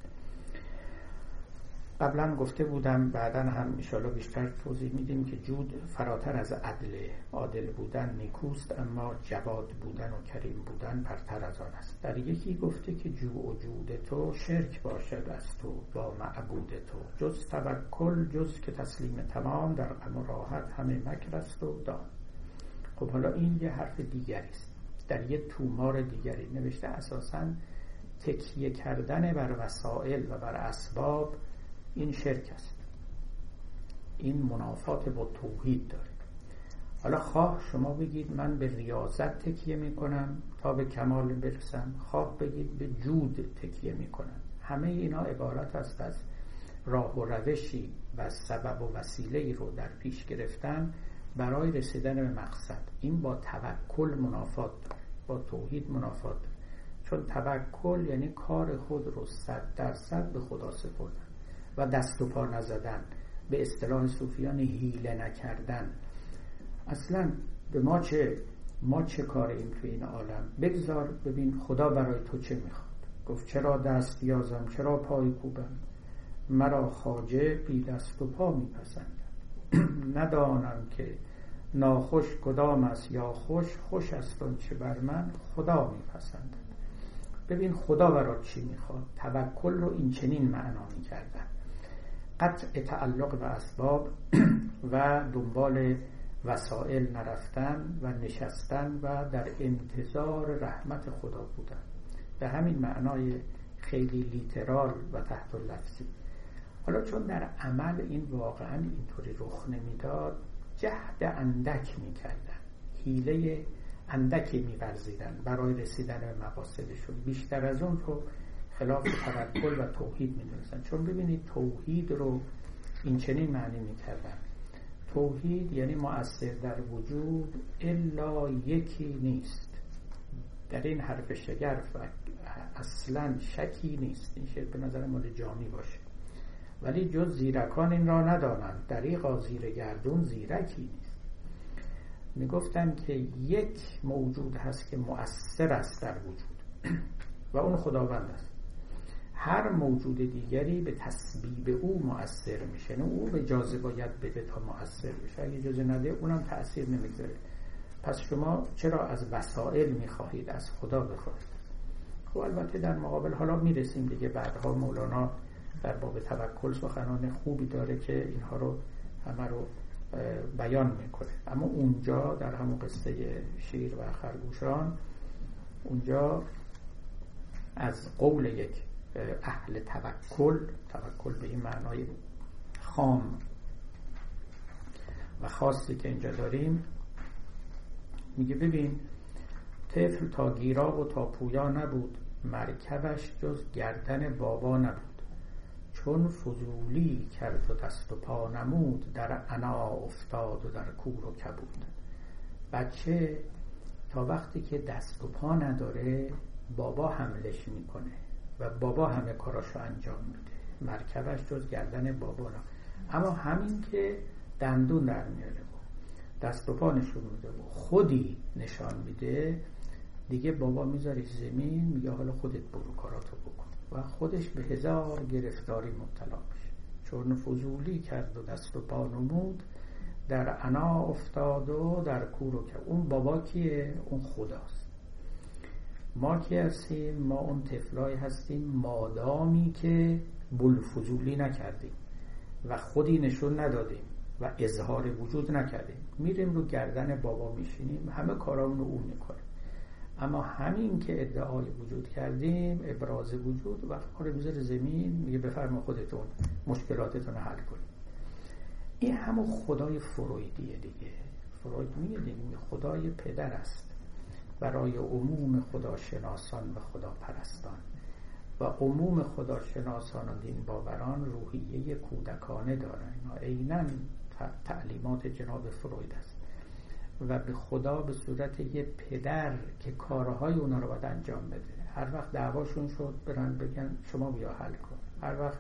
قبلا گفته بودم، بعدا هم انشاءالله بیشتر توضیح میدیم که جود فراتر از عدله. عادل بودن نیکوست، اما جواد بودن و کریم بودن پرتر از آن است. در یکی گفته که جوع و جود تو شرک باشد از تو با معبود تو، جز توکل جز که تسلیم تمام، در غم و راحت همه مکر است و دام. خب حالا این یه حرف دیگری است، در یه تومار دیگری نوشته اساساً تکیه کردن بر وسائل و بر اسباب این شرک است، این منافات با توحید داره. حالا خواه شما بگید من به ریاضت تکیه میکنم تا به کمال برسم، خواه بگید به جود تکیه میکنم، همه اینا عبارت است از راه و روشی و سبب و وسیله‌ای رو در پیش گرفتن برای رسیدن به مقصد. این با توکل منافات داره، با توحید منافات داره، چون توکل یعنی کار خود رو صد درصد به خدا سپردن و دست و پا نزدن، به اصطلاح صوفیان هیله نکردن. اصلا به ما چه، ما چه کاریم تو این عالم، بگذار ببین خدا برای تو چه میخواد. گفت چرا دست بیازم، چرا پای کوبم، مرا خواجه بی دست و پا میپسندم. ندانم که ناخوش کدام است یا خوش، خوش است آنچه بر من خدا میپسندم. ببین خدا برای چی میخواد. توکل رو این چنین معنا میکردن، قطع تعلق به اسباب و دنبال وسائل نرفتن و نشستن و در انتظار رحمت خدا بودن، به همین معنای خیلی لیترال و تحت اللفظی. حالا چون در عمل این واقعا اینطوری رخ نمیداد، جهد اندک میکردن، حیله اندکی می‌ورزیدن برای رسیدن به مقاصدشون، بیشتر از اون رو خلاف توکل و توحید می‌دونستن. چون ببینید توحید رو این چنین معنی می‌کردن، توحید یعنی مؤثر در وجود الا یکی نیست. در این حرف شگرف اصلا شکی نیست، این شعر به نظر مال جامی باشه. ولی جز زیرکان این را ندانند، دریغا زیر گردون زیرکی نیست. می گفتن که یک موجود هست که مؤثر است در وجود و اون خداوند است، هر موجود دیگری به تسبیب او مؤثر میشه، نه او به جاذبایت بده تا مؤثر بشه، اگه جزء نده اونم تأثیر نمیگذاره. پس شما چرا از وسائل میخواهید، از خدا بخواهید؟ خب البته در مقابل، حالا میرسیم دیگه، بعدها مولانا در باب توکل سخنان خوبی داره که اینها رو همه رو بیان میکنه. اما اونجا در همون قصه شیر و خرگوشان، اونجا از قول یک اهل توکل، توکل به این معنای خام و خاصی که اینجا داریم، میگه ببین طفل تا گیراب و تا پویا نبود، مرکبش جز گردن بابا نبود، چون فضولی کرد و دست و پا نمود، در عنا افتاد و در کور و کبود. بچه تا وقتی که دست و پا نداره بابا حملش میکنه و بابا همه کاراشو انجام میده، مرکبش جز گردن بابا نه. اما همین که دندون در میاره و دست و پا نشون میده و خودی نشان میده، دیگه بابا میذاره زمین، میگه حالا خودت برو کاراتو بکن و خودش به هزار گرفتاری مبتلا میشه. چون فضولی کرد و دست و پا نمود، در عنا افتاد و در کور و کبود. اون بابا کیه؟ اون خداست. ما کی هستیم؟ ما اون طفلای هستیم مادامی که بلفضولی نکردیم و خودی نشون ندادیم و اظهار وجود نکردیم، میریم رو گردن بابا میشینیم، همه کارامون رو اون میکنه. اما همین که ادعای وجود کردیم، ابراز وجود، و وقت کار میذاره زمین، میگه بفرما خودتون مشکلاتتون رو حل کنیم. این همون خدای فرویدیه دیگه. فروید میگه دیگه خدای پدر است برای عموم خداشناسان و خداپرستان، و عموم خداشناسان و دین باوران روحیه کودکانه دارن. اینا عیناً تعلیمات جناب فروید است و به خدا به صورت یه پدر که کارهای اونا رو باید انجام بده. هر وقت دعواشون شد برن بگن شما بیا حل کن، هر وقت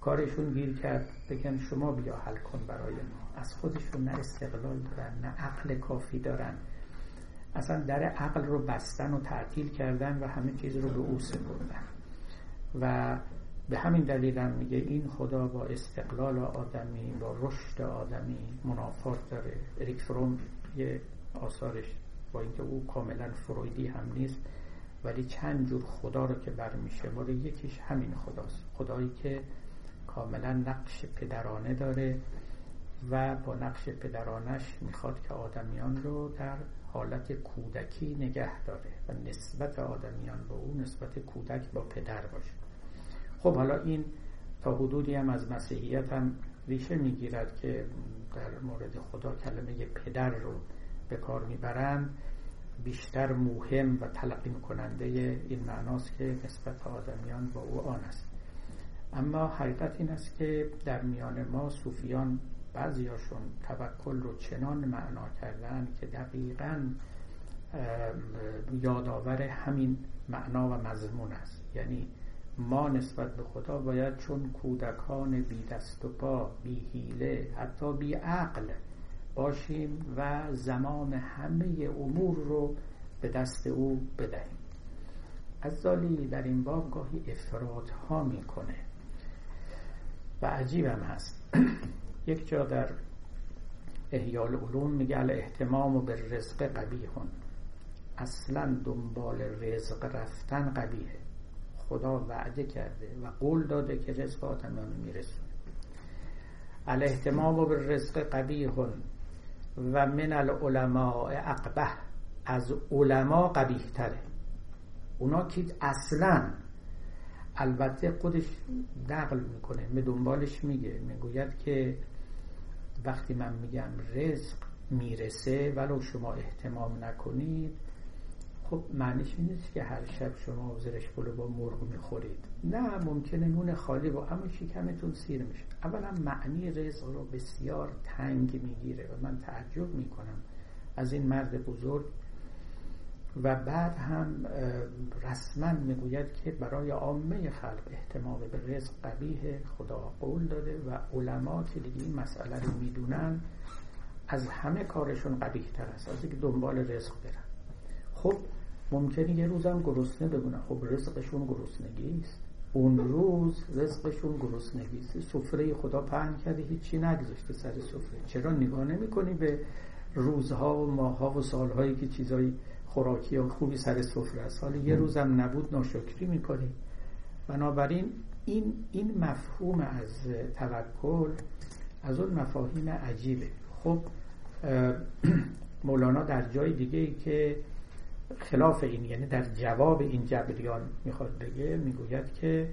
کارشون گیر کرد بگن شما بیا حل کن برای ما. از خودشون نه استقلال دارن، نه عقل کافی دارن، اصلا در عقل رو بستن و تعطیل کردن و همه چیز رو به او سپردن. و به همین دلیل هم میگه این خدا با استقلال آدمی، با رشد آدمی منافات داره. اریک فروم یه آثارش، با اینکه او کاملا فرویدی هم نیست، ولی چند جور خدا رو که برمیشه ما، یکیش همین خداست، خدایی که کاملا نقش پدرانه داره و با نقش پدرانش میخواد که آدمیان رو در حالت کودکی نگه داره و نسبت آدمیان با او نسبت کودک با پدر باشه. خب حالا این تا حدودی هم از مسیحیت هم ریشه میگیرد که در مورد خدا کلمه پدر رو به کار میبرن، بیشتر مهم و تلقیم کننده این معناست که نسبت آدمیان با او آن است. اما حقیقت این است که در میان ما صوفیان بعضیاشون توکل رو چنان معنا کردن که دقیقاً یادآور همین معنا و مضمون است. یعنی ما نسبت به خدا باید چون کودکان بی دست و پا، بی حیله، حتی بی عقل باشیم و زمام همه امور رو به دست او بدهیم. غزالی در این باب گاهی افرادها میکنه و عجیبم هست. یک جا در احیاء العلوم میگه الاهتمام بالرزق قبیح، اصلا دنبال رزق رفتن قبیحه. خدا وعده کرده و قول داده که رزق آدمیان میرسونه. الاهتمام بالرزق قبیح و من العلماء اقبح، از علما قبیح تره. اونا که اصلا، البته خودش نقل میکنه، به دنبالش میگه، میگوید که وقتی من میگم رزق میرسه ولو شما اهتمام نکنید، خب معنیش این نیست که هر شب شما زرش پلو با مرغ میخورید. نه، ممکنه نون خالی با اما شکمتون سیر میشه. اولا معنی رزق رو بسیار تنگ میگیره و من تعجب میکنم از این مرد بزرگ. و بعد هم رسما میگوید که برای عامه خلق اهتمام به رزق قبیه، خدا قول داده و علما که دیگه این مسئله رو میدونن از همه کارشون قبیح تر است از اینکه دنبال رزق برن. خب ممکنه یه روزم گرسنه بمونن، خب رزقشون گرسنگی است، اون روز رزقشون گرسنگی است. سفره خدا پهن کرده، هیچی نگذاشته سر سفره. چرا نگاه نمی‌کنی به روزها و ماهها و سالهایی که چیزایی خوراکی و خوبی سر سفره است؟ حالا یه روزم نبود، ناشکری میکنی. بنابراین این این مفهوم از توکل از اون مفاهیم عجیبه. خب مولانا در جای دیگه که خلاف این، یعنی در جواب این جبریان میخواد بگه، میگوید که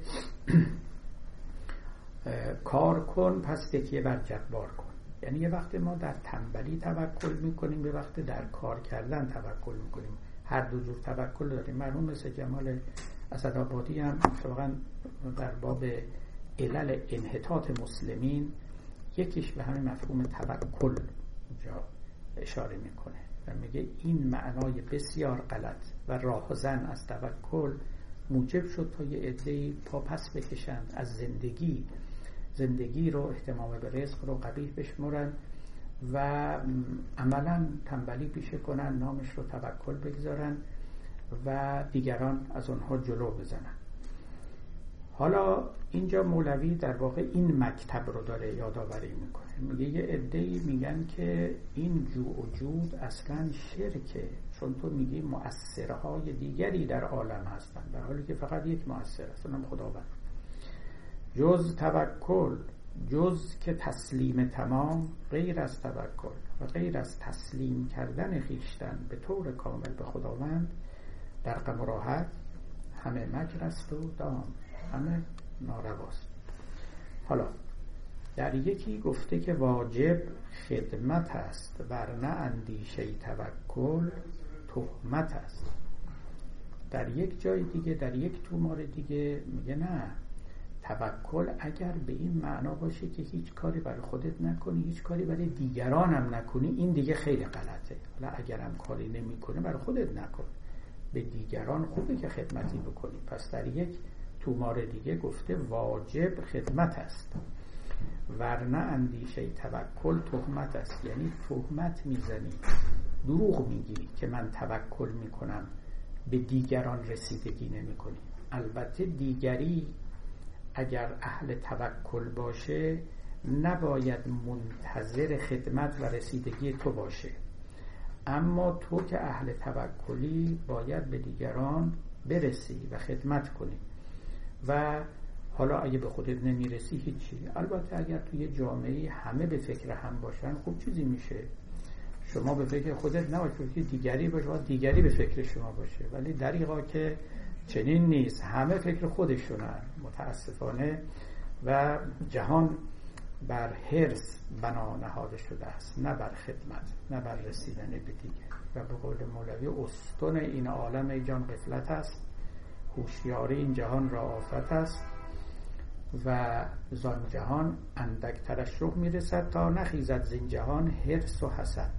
کار کن پس تکیه بر جبار کن. یعنی یه وقت ما در تنبلی توکل میکنیم، یه وقت در کار کردن توکل میکنیم. هر دو جور توکل داریم. مرحوم مثل جمال اسدآبادی هم شبقا در باب علل انحطاط مسلمین یکیش به همین مفهوم توکل جا اشاره میکنه و میگه این معنای بسیار غلط و راهزن از توکل موجب شد تا یه عده‌ای پاپس بکشند از زندگی، زندگی رو، اهتمام به رزق رو قبیح بشمرن و عملا تنبلی پیشه کنن، نامش رو توکل بگذارن و دیگران از اونها جلو بزنن. حالا اینجا مولوی در واقع این مکتب رو داره یادآوری میکنه. میگه یه عده‌ای میگن که این جوع و جود اصلا شرکه، چون تو میگی مؤثرهای دیگری در عالم هستن، در حالی که فقط یک مؤثر است، اونم خداوند. جز توکل جز که تسلیم تمام غیر از توکل و غیر از تسلیم کردن خویشتن به طور کامل به خداوند در غم و راحت همه مکر است و دام، همه نارواست. حالا در یکی گفته که واجب خدمت است ورنه اندیشه توکل تهمت است. در یک جای دیگه، در یک تومار دیگه میگه نه، توکل اگر به این معنا باشه که هیچ کاری برای خودت نکنی، هیچ کاری برای دیگران هم نکنی، این دیگه خیلی غلطه. حالا اگر هم کاری نمی کنه برای خودت نکن، به دیگران خوبه که خدمتی بکنی. پس در یک تومار دیگه گفته واجب خدمت است ورنه اندیشه توکل تهمت است. یعنی تهمت میزنی، دروغ میگی که من توکل میکنم، به دیگران رسیدگی نمی کنی. البته دیگری اگر اهل توکل باشه نباید منتظر خدمت و رسیدگی تو باشه، اما تو که اهل توکلی باید به دیگران برسی و خدمت کنی. و حالا اگه به خودت نمیرسی هیچی. البته اگر توی جامعه همه به فکر هم باشن خوب چیزی میشه. شما به فکر خودت نباشید که دیگری باشه و دیگری به فکر شما باشه، ولی دریغا که چنین نیست، همه فکر خودشونن متاسفانه و جهان بر حرص بنا نهاده شده است، نه بر خدمت، نه بر رسیدن به دیگر. و به قول مولوی استون این عالم ای جان غفلت است، هوشیاری این جهان را آفت است و زان جهان اندک ترشح میرسد تا نخیزد زین جهان حرص و حسد،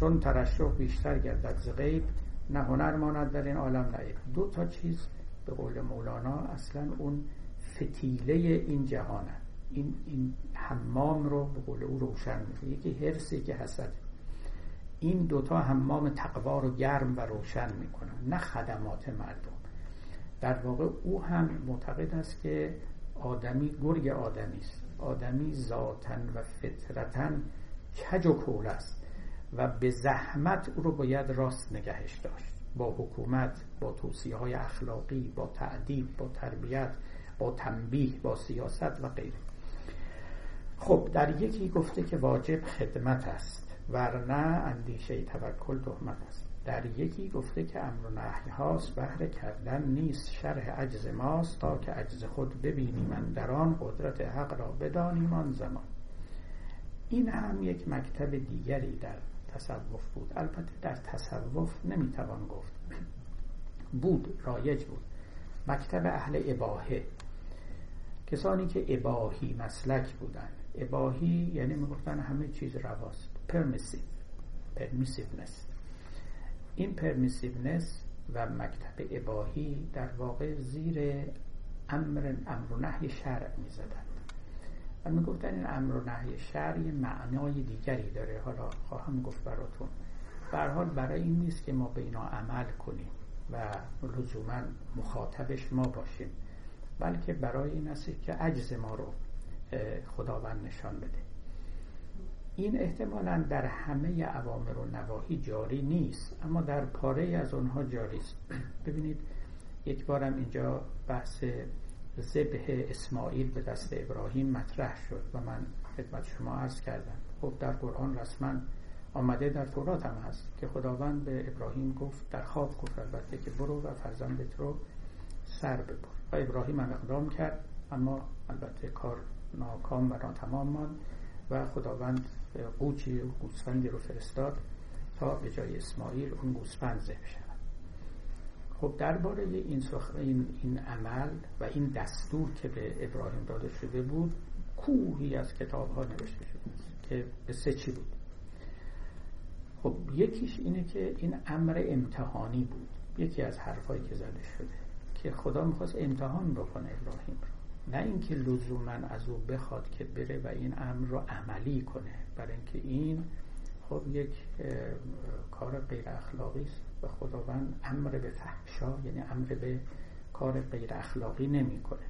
چون ترشح بیشتر گردد ز غیب، نه هنر ماند در این عالم نه عیب. دو تا چیز به قول مولانا اصلا اون فتیله این جهانه، این این حمام رو به قول او روشن میکنه، یکی حرص، یکی حسد. این دوتا حمام تقوا رو گرم و روشن میکنن، نه خدمات مردم. در واقع او هم معتقد است که آدمی گرگ آدمی است، آدمی ذاتاً و فطرتاً کج و کول است و به زحمت او رو باید راست نگهش داشت، با حکومت، با توصیه های اخلاقی، با تعدیب، با تربیت، با تنبیه، با سیاست و غیره. خب در یکی گفته که واجب خدمت است ورنه اندیشه توکل تهمت است. در یکی گفته که امر و نهی هاست بهر کردن نیست، شرح عجز ماست تا که عجز خود ببینیم اندر آن، قدرت حق را بدانیم آن زمان. این هم یک مکتب دیگری در تصوف بود. البته در تصوف نمیتوان گفت بود، رایج بود مکتب اهل اباحه، کسانی که اباحی مسلک بودن. اباحی یعنی میگفتن همه چیز رواست، پرمیسیو، پرمیسیونس. این پرمیسیونس و مکتب اباحی در واقع زیر امر امر و نهی شرع میزدن و میگفتن این امر و نهی شرع یه معنای دیگری داره. حالا خواهم گفت براتون. به هر حال برای این نیست که ما به اینا عمل کنیم و لزوما مخاطبش ما باشیم، بلکه برای این است که عجز ما رو خداوند نشان بده. این احتمالاً در همه اوامر و نواهی جاری نیست، اما در پاره‌ای از اونها جاری است. ببینید یک بارم اینجا بحث ذبح اسماعیل به دست ابراهیم مطرح شد و من خدمت شما عرض کردم. خب در قرآن رسما آمده، در تورات هم هست که خداوند به ابراهیم گفت، در خواب گفت البته، که برو و فرزندت رو سر ببر. و ابراهیم هم اقدام کرد، اما البته کار ناکام و ناتمام ماند و خداوند قوچی و گوسفندی رو فرستاد تا به جای اسماعیل اون گوسفند ذبح شد. خب درباره این سخن، این این عمل و این دستور که به ابراهیم داده شده بود کوهی از کتاب‌ها نوشته شده که به سه چی بود. خب یکیش اینه که این امر امتحانی بود، یکی از حرفایی که زده شده که خدا می‌خواست امتحان بکنه ابراهیم رو، نه اینکه لزوماً از او بخواد که بره و این امر رو عملی کنه، برای اینکه این خب یک کار غیر اخلاقی است و خداوند امر به فحشا یعنی امر به کار غیر اخلاقی نمی کنه.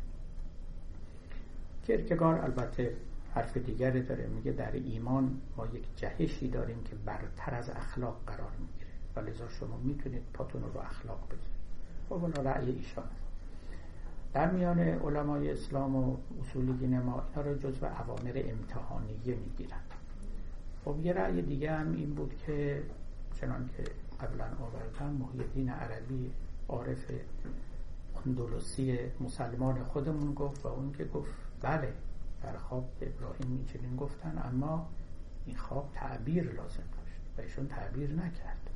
کیرکگار البته حرف دیگری داره، میگه در ایمان ما یک جهشی داریم که برتر از اخلاق قرار میگیره و لذا شما میتونید پاتون رو اخلاق بگیرید. خب اون رأی ایشان. در میان علمای اسلام و اصولیدین ما اینا رو جزو اوامر امتحانیه میگیرن. خب یه رأی دیگه هم این بود که چنان که قبلا آوردم، محی الدین عربی عارف اندلسی مسلمان خودمون گفت و اون که گفت بله در خواب ابراهیم میچنین گفتن، اما این خواب تعبیر لازم داشت و ایشون تعبیر نکرد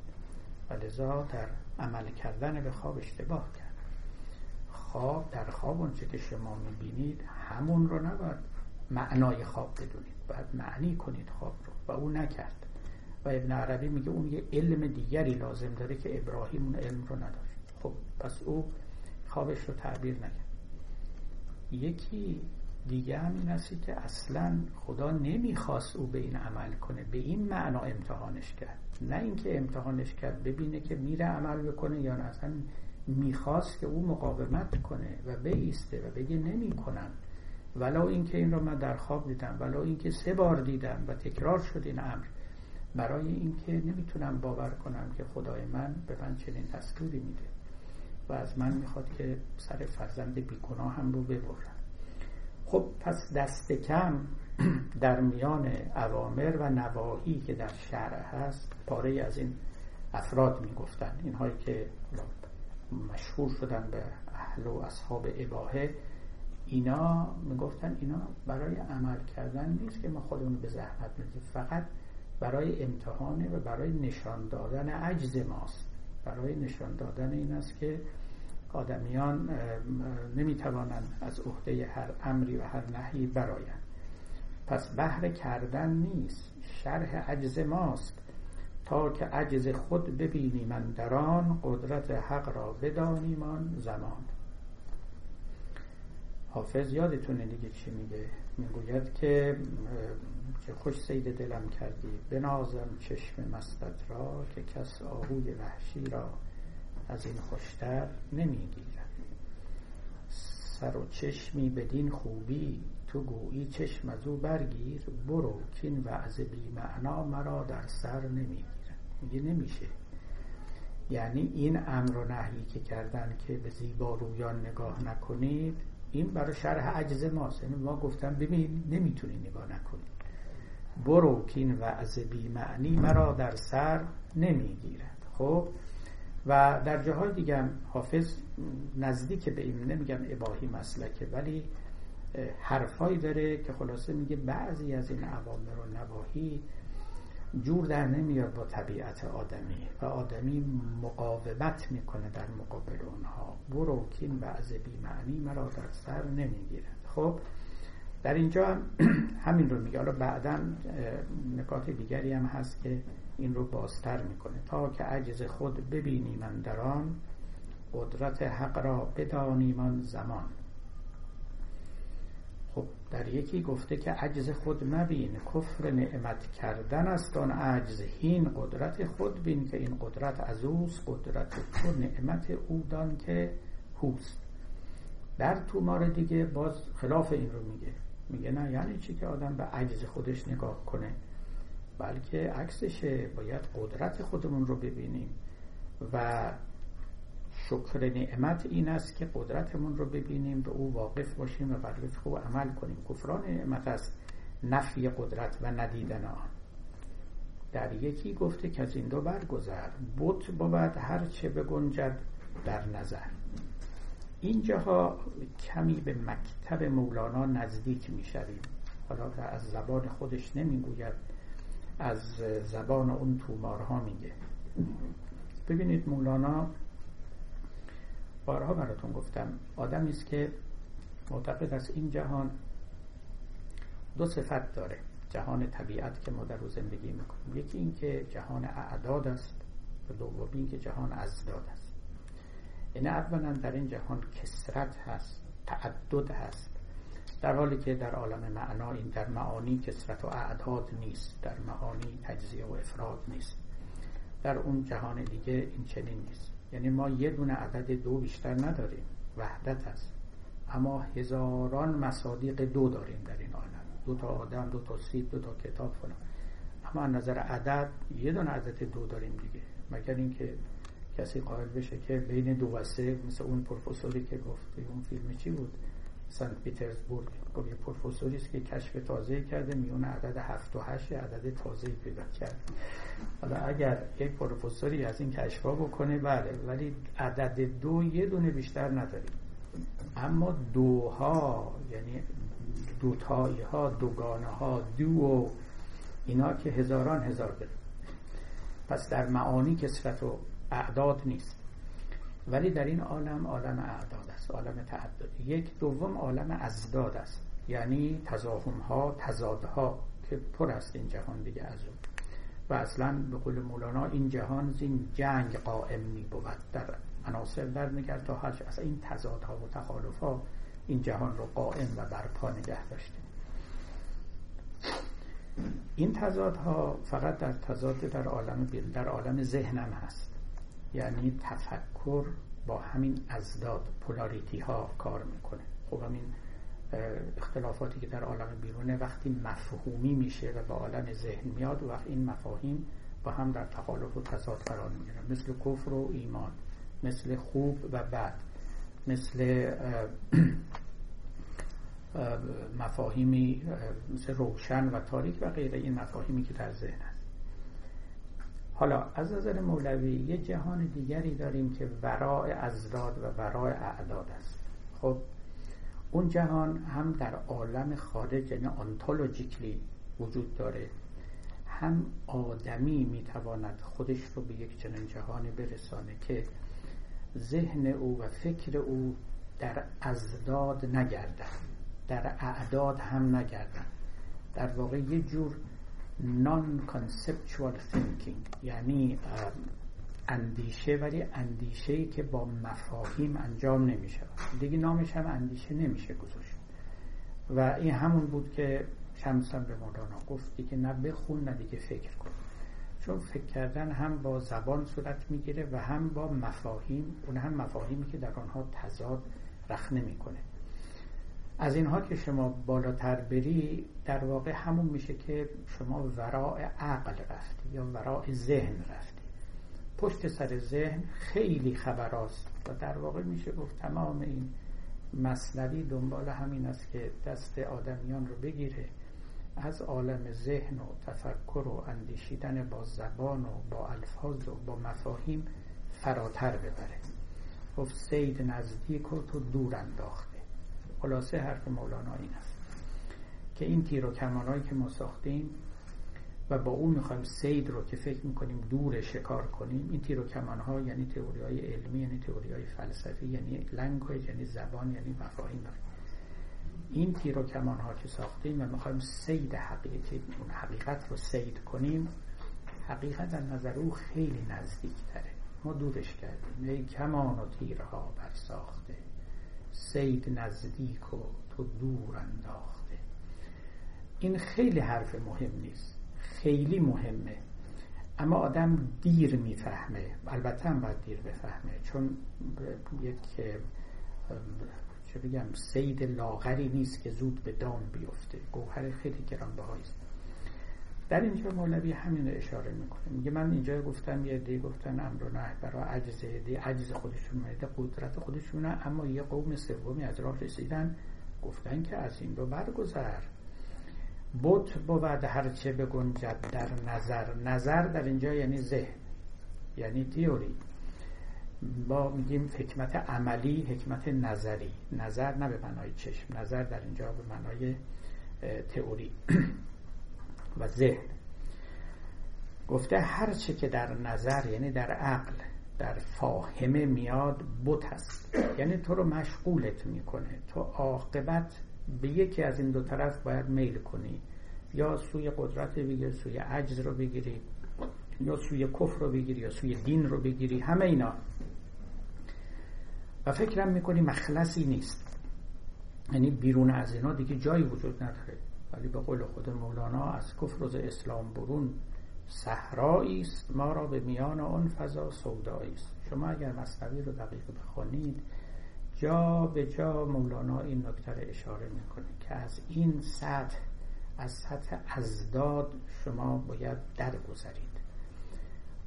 و لذا در عمل کردن به خواب اشتباه کرد. خواب در خواب اون چه که شما میبینید همون رو نباید معنای خواب بدونید، باید معنی کنید خواب رو و اون نکرد و ابن عربی میگه اون یه علم دیگری لازم داره که ابراهیم اون علم رو نداشت. خب پس او خوابش رو تعبیر نکرد. یکی دیگه هم این است که اصلا خدا نمیخواست او به این عمل کنه، به این معنا امتحانش کرد، نه اینکه امتحانش کرد ببینه که میره عمل بکنه یا نه، اصلا میخواست که او مقاومت کنه و بایسته و بگه نمیکنم، ولو اینکه این رو من در خواب دیدم، ولو اینکه سه بار دیدم و تکرار شد این امر، برای اینکه نمیتونم باور کنم که خدای من به من چنین دستوری میده و از من میخواد که سر فرزند بیگناه هم رو ببرم. خب پس دست کم در میان اوامر و نواهی که در شرع هست پاره از این افراد میگفتن، اینهایی که مشهور شدن به اهل و اصحاب اباحه، اینا میگفتن اینا برای عمل کردن نیست که ما خودمون به زحمت میکشیم، فقط برای امتحانه و برای نشان دادن عجز ماست، برای نشان دادن این است که آدمیان نمیتوانند از عهده هر امری و هر نهی برآیند. پس بهر کردن نیست، شرح عجز ماست، تا که عجز خود ببینیم اندر آن، قدرت حق را بدانیم آن زمان. حافظ یادتونه دیگه چی میگه؟ میگوید که که خوش سید دلم کردی بنازم چشم مستت را، که کس آهوی وحشی را از این خوشتر نمیگیرد. سر و چشمی بدین خوبی تو گویی چشم از او برگیر، برو کین و از بی معنا مرا در سر نمیگیرد. میگه نمیشه، یعنی این امر و نهی که کردن که به زیبارویان نگاه نکنید، این برای شرح عجز ماست، یعنی ما گفتم ببین نمیتونی نگاه نکنید، برو کین و از بی معنی مرا در سر نمیگیرد. خب و در جاهای دیگه هم حافظ نزدیک به این، نمیگم اباحی مسلکه، ولی حرفایی داره که خلاصه میگه بعضی از این اوامر و نواهی جور در نمیاد با طبیعت آدمی و آدمی مقاومت میکنه در مقابل اونها، برو کین و از بی معنی مرا در سر نمیگیرد. خب در اینجا هم همین رو میگه. حالا بعداً نکات دیگری هم هست که این رو بازتر میکنه، تا که عجز خود ببینیم اندر آن، قدرت حق را بدانیم آن زمان. خب در یکی گفته که عجز خود مبین، کفر نعمت کردن است آن عجز، هین قدرت خود بین که این قدرت از اوست، قدرت تو نعمت او دان که هوست. در تومار دیگه باز خلاف این رو میگه، میگه نه یعنی چی که آدم به عجز خودش نگاه کنه، بلکه عکسشه، باید قدرت خودمون رو ببینیم و شکر نعمت این است که قدرتمون رو ببینیم، به او واقف باشیم و بر وفق او عمل کنیم. کفران نعمت است نفی قدرت و ندیدن آن. در یکی گفته که از این دو برگذر، بت بود هر چه بگنجد در نظر. اینجاها کمی به مکتب مولانا نزدیک می‌شویم. حالا از زبان خودش نمیگوید، از زبان اون تومارها میگه. ببینید مولانا، بارها براتون گفتم، آدمی است که معتقد است این جهان دو صفت داره، جهان طبیعت که ما در روز زندگی میکنیم، یکی این که جهان اعداد است و دومی این که جهان ازداد است. یعنی اولا در این جهان کثرت هست، تعدد هست، در حالی که در عالم معنا این در معانی کثرت و اعداد نیست، در معانی تجزیه و افراد نیست، در اون جهان دیگه این چنین نیست. یعنی ما یه دونه عدد دو بیشتر نداریم، وحدت هست، اما هزاران مصادیق دو داریم در این عالم، دو تا آدم، دو تا سیب، دو تا کتاب فلان، اما از نظر عدد یه دونه عدد دو داریم دیگه، مگر اینکه کسی قائل بشه که بین دو و سه، مثل اون پروفسوری که گفت اون فیلم چی بود، سنت پیترزبورگ، گفت یه پروفسوری است که کشف تازه‌ای کرده، میون عدد هفت و هشت عدد تازه‌ای پیدا کرده. حالا اگر یه پروفسوری از این کشفا بکنه بله، ولی عدد دو یه دونه بیشتر نداریم. اما دوها، یعنی دوتایی ها، دوگانه ها، دو، اینا که هزاران هزار بده. پس در معانی کثرت و اعداد نیست، ولی در این عالم عالم اعداد است، عالم تعداد. یک دوم عالم ازداد است، یعنی تزاحم ها، تضاد ها که پر است این جهان دیگه از اون. و اصلا به قول مولانا این جهان زین جنگ قائم می بود، در عناصر در نگرد تا هرچه اصلا این تضاد ها و تخالف ها این جهان رو قائم و برپا نگه داشته. این تضادها فقط در تضاد در عالم بیرون، در عالم ذهنم هست، یعنی تفکر با همین ازداد پولاریتی ها کار میکنه. خب همین اختلافاتی که در عالم بیرونه وقتی مفهومی میشه و به عالم ذهن میاد، وقت این مفاهیم با هم در تخالف و تضاد قرار میگیرن، مثل کفر و ایمان، مثل خوب و بد، مثل مفاهیمی مثل روشن و تاریک و غیره، این مفاهیمی که در ذهن است. حالا از نظر مولوی یه جهان دیگری داریم که ورای ازداد و ورای اعداد است. خب اون جهان هم در عالم خارج، یعنی آنتولوژیکلی وجود داره، هم آدمی میتواند خودش رو به یک چنین جهانی برسانه که ذهن او و فکر او در ازداد نگردن، در اعداد هم نگردن، در واقع یه جور non-conceptual thinking، یعنی اندیشه، ولی اندیشه‌ای که با مفاهیم انجام نمیشه دیگه، نامش هم اندیشه نمیشه گذاشت. و این همون بود که شمس هم به مولانا گفت دیگه، نه بخون نه دیگه فکر کن، چون فکر کردن هم با زبان صورت میگیره و هم با مفاهیم، اون هم مفاهیمی که در آنها تضاد رخنه میکنه. از اینها که شما بالاتر بری در واقع همون میشه که شما ورای عقل رفتی یا ورای ذهن رفتی. پشت سر ذهن خیلی خبراست و در واقع میشه گفت تمام این مثنوی دنبال همین است که دست آدمیان رو بگیره، از عالم ذهن و تفکر و اندیشیدن با زبان و با الفاظ و با مفاهیم فراتر ببره. گفت صید نزدیک و تو دور انداخته. خلاصه حرف مولانا این است که این تیر و کمانایی که ما ساختیم و با اون میخوایم صید رو که فکر میکنیم دور شکار کنیم، این تیر و کمانها یعنی تئوری‌های علمی، یعنی تئوری‌های فلسفی، یعنی لنگویج، یعنی زبان، یعنی مفاهیم، این تیر و کمان ها که ساختیم و میخوایم صید حقیقی، اون حقیقت رو صید کنیم، حقیقت از نظر او خیلی نزدیک تره، ما دورش کردیم. ای کمان و تیرها بر ساخته، صید نزدیک و تو دور انداخته. این خیلی حرف مهم نیست، خیلی مهمه، اما آدم دیر میفهمه. البته هم باید دیر بفهمه، چون یک چه بگم صید لاغری نیست که زود به دام بیفته، گوهر خیلی گرانبهایی است. در اینجا مولوی همین رو اشاره میکنه، میگه من اینجا گفتم یه عده‌ای گفتن امر و نهی برای عجز، یه عجز خودشون، عده قدرت خودشونه، اما یه قوم سومی از راه رسیدن گفتن که از این رو برگذر. بت بود هرچه بگنجد در نظر، نظر در اینجا یعنی ذهن، یعنی تئوری. ما میگیم حکمت عملی، حکمت نظری، نظر نه به معنای چشم، نظر در اینجا به معنای تئوری و ذهن. گفته هر چی که در نظر یعنی در عقل، در فاهمه میاد بت هست، یعنی تو رو مشغولت میکنه، تو عاقبت به یکی از این دو طرف باید میل کنی، یا سوی قدرت بگیری، سوی عجز رو بگیری، یا سوی کفر رو بگیری، یا سوی دین رو بگیری، همه اینا. و فکرم میکنی مخلصی نیست، یعنی بیرون از اینا دیگه جایی وجود نداره. ولی به قول خود مولانا از کفر و اسلام برون صحرایی است، ما را به میان آن فضا سودایی است. شما اگر مثنوی رو دقیق بخونید جا به جا مولانا این نکته رو اشاره میکنه که از این سطح، از سطح ازداد شما باید درگذرید.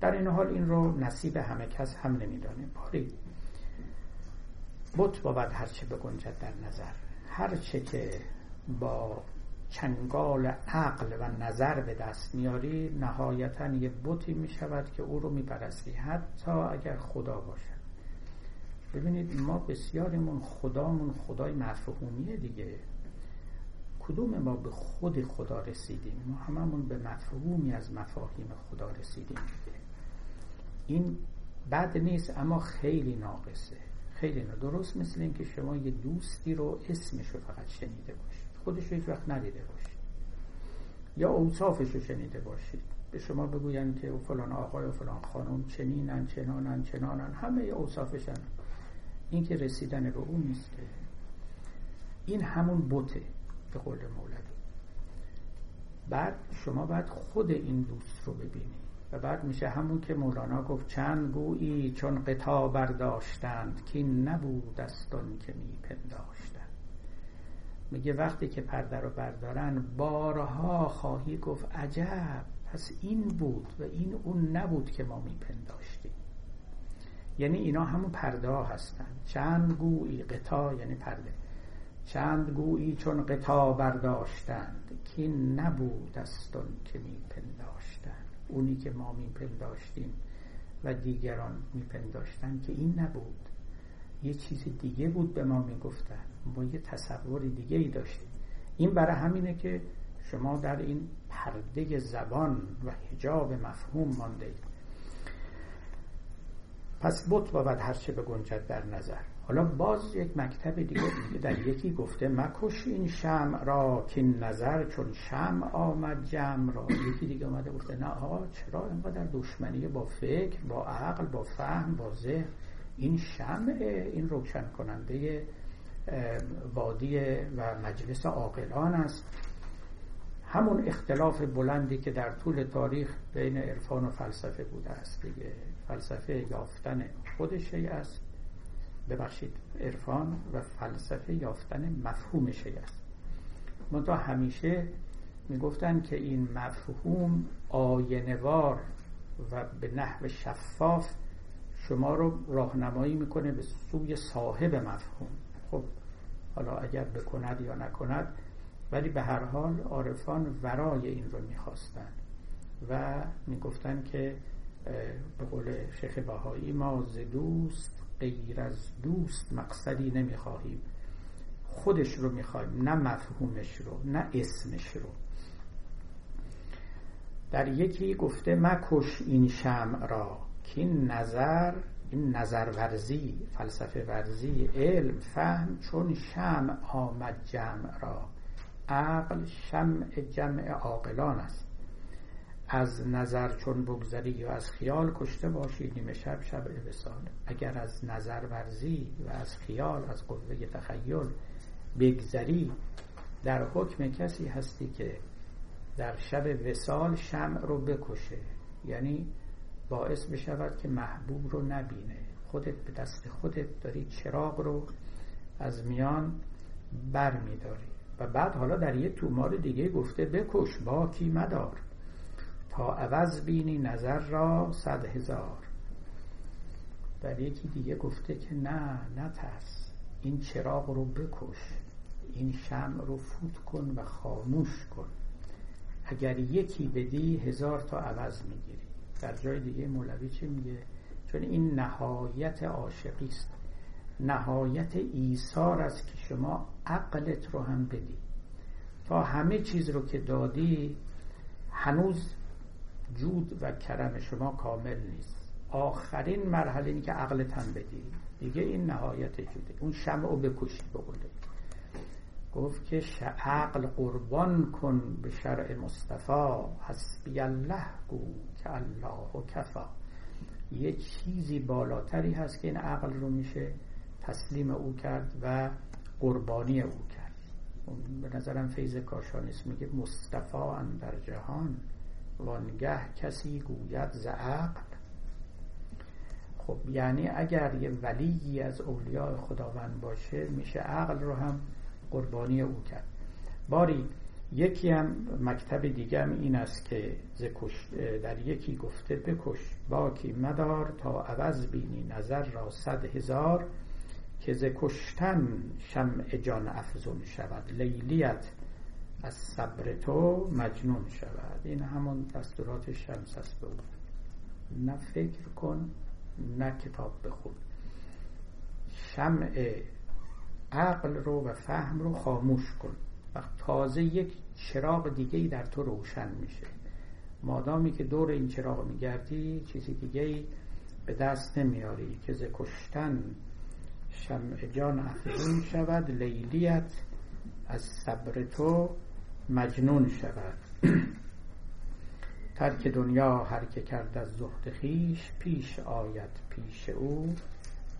در این حال این رو نصیب همه کس هم نمیدانیم. باری بت بابد هرچه بگنجد در نظر، هرچه که با چنگال عقل و نظر به دست میاری نهایتاً یه بتی میشود که او رو میپرستی، حتی اگر خدا باشه. ببینید ما بسیاریمون خدامون خدای مفهومیه دیگه. کدوم ما به خود خدا رسیدیم؟ ما هممون به مفهومی از مفاهیم خدا رسیدیم دیگه. این بد نیست اما خیلی ناقصه، خیلی نه. درست مثل این که شما یه دوستی رو اسمشو فقط شنیده باشید، خودش رو هیچ وقت ندیده باشید، یا اوصافش رو شنیده باشید. به شما بگوین که فلان آقای و فلان خانم چنینن چنانن چنانن، همه اوصافشن. این که رسیدن به اون نیست. این همون بته به قول مولوی. بعد شما باید خود این دوست رو ببینید و بعد میشه همون که مولانا گفت چند گویی چون قطا برداشتند که نبود استان که میپنداشتند. میگه وقتی که پرده رو بردارن بارها خواهی گفت عجب، پس این بود و این اون نبود که ما میپنداشتیم. یعنی اینا همون پرده ها هستن. چند گویی قطا یعنی پرده، چند گویی چون قطا برداشتند که نبود استان که میپنداشتند. اونی که ما میپنداشتیم و دیگران میپنداشتن که این نبود، یه چیز دیگه بود به ما میگفتن، ما یه تصور دیگه ای داشتیم. این برای همینه که شما در این پرده زبان و حجاب مفهوم مانده اید. پس بت بابد هرچه بگنجد در نظر. حالا باز یک مکتب دیگه که در یکی گفته مکش این شمع را که نظر چون شمع آمد جمع را. یکی دیگه آمده گفته نه آقا چرا اینقدر دشمنی با فکر، با عقل، با فهم، با ذهن؟ این شمعه، این روشن کننده وادی و مجلس عاقلان است. همون اختلاف بلندی که در طول تاریخ بین عرفان و فلسفه بوده است دیگه. فلسفه یافتن خود شیء است، ببخشید عرفان و فلسفه یافتن مفهوم شیء است. منتها همیشه میگفتن که این مفهوم آینه‌وار و به نحو شفاف شما رو راهنمایی میکنه به سوی صاحب مفهوم. خب حالا اگر بکند یا نکند، ولی به هر حال عارفان ورای این رو میخواستن و میگفتن که به قول شیخ بهایی ما ز دوست غیر از دوست مقصدی نمیخواهیم، خودش رو میخوایم، نه مفهومش رو، نه اسمش رو. در یکی گفته مکش این شمع را که نظر، این نظر ورزی، فلسفه ورزی، علم، فهم چون شمع آمد جمع را. عقل شمع جمع عاقلان است. از نظر چون بگذری یا از خیال کشته باشی نیمه شب شب وصال. اگر از نظر ورزی و از خیال، از قوه تخیل بگذری، در حکم کسی هستی که در شب وصال شمع رو بکشه، یعنی باعث بشود که محبوب رو نبینه. خودت به دست خودت داری چراغ رو از میان بر میداری. و بعد حالا در یه تومار دیگه گفته بکش باکی مدار تا عوض بینی نظر را صد هزار. در یکی دیگه گفته که نه نترس، این چراغ رو بکش، این شمع رو فوت کن و خاموش کن. اگر یکی بدی هزار تا عوض میگیری. در جای دیگه مولوی چی میگه؟ چون این نهایت عاشقی است، نهایت ایثار است که شما عقلت رو هم بدی. تا همه چیز رو که دادی هنوز جود و کرم شما کامل نیست، آخرین مرحله این که عقلت هم بدی دیگه، این نهایت جوده. اون شمع رو بکشی. بقوله گفت که عقل قربان کن به شرع مصطفی حسبی الله گو که الله و کفا. یه چیزی بالاتری هست که این عقل رو میشه تسلیم او کرد و قربانی او کرد. به نظرم فیض کاشانیست میگه مصطفی اندر جهان وانگه کسی گوید ز عقل. خب یعنی اگر یه ولی از اولیاء خداوند باشه میشه عقل رو هم قربانی او کرد. باری یکی هم مکتب دیگه هم این است که در یکی گفته بکش باکی مدار تا عوض بینی نظر را صد هزار که ز کشتن شمع جان افزون شود لیلیت از صبر تو مجنون شود. این همون دستورات شمس است. نه فکر کن نه کتاب بخون، شمع عقل رو و فهم رو خاموش کن و تازه یک چراغ دیگه‌ای در تو روشن میشه. مادامی که دور این چراغ میگردی چیزی دیگه‌ای به دست نمیاری که ز کشتن شمع جان افزون شود لیلیت از صبر تو مجنون شود. ترک دنیا هر که کرد از زهد خویش پیش آید پیش او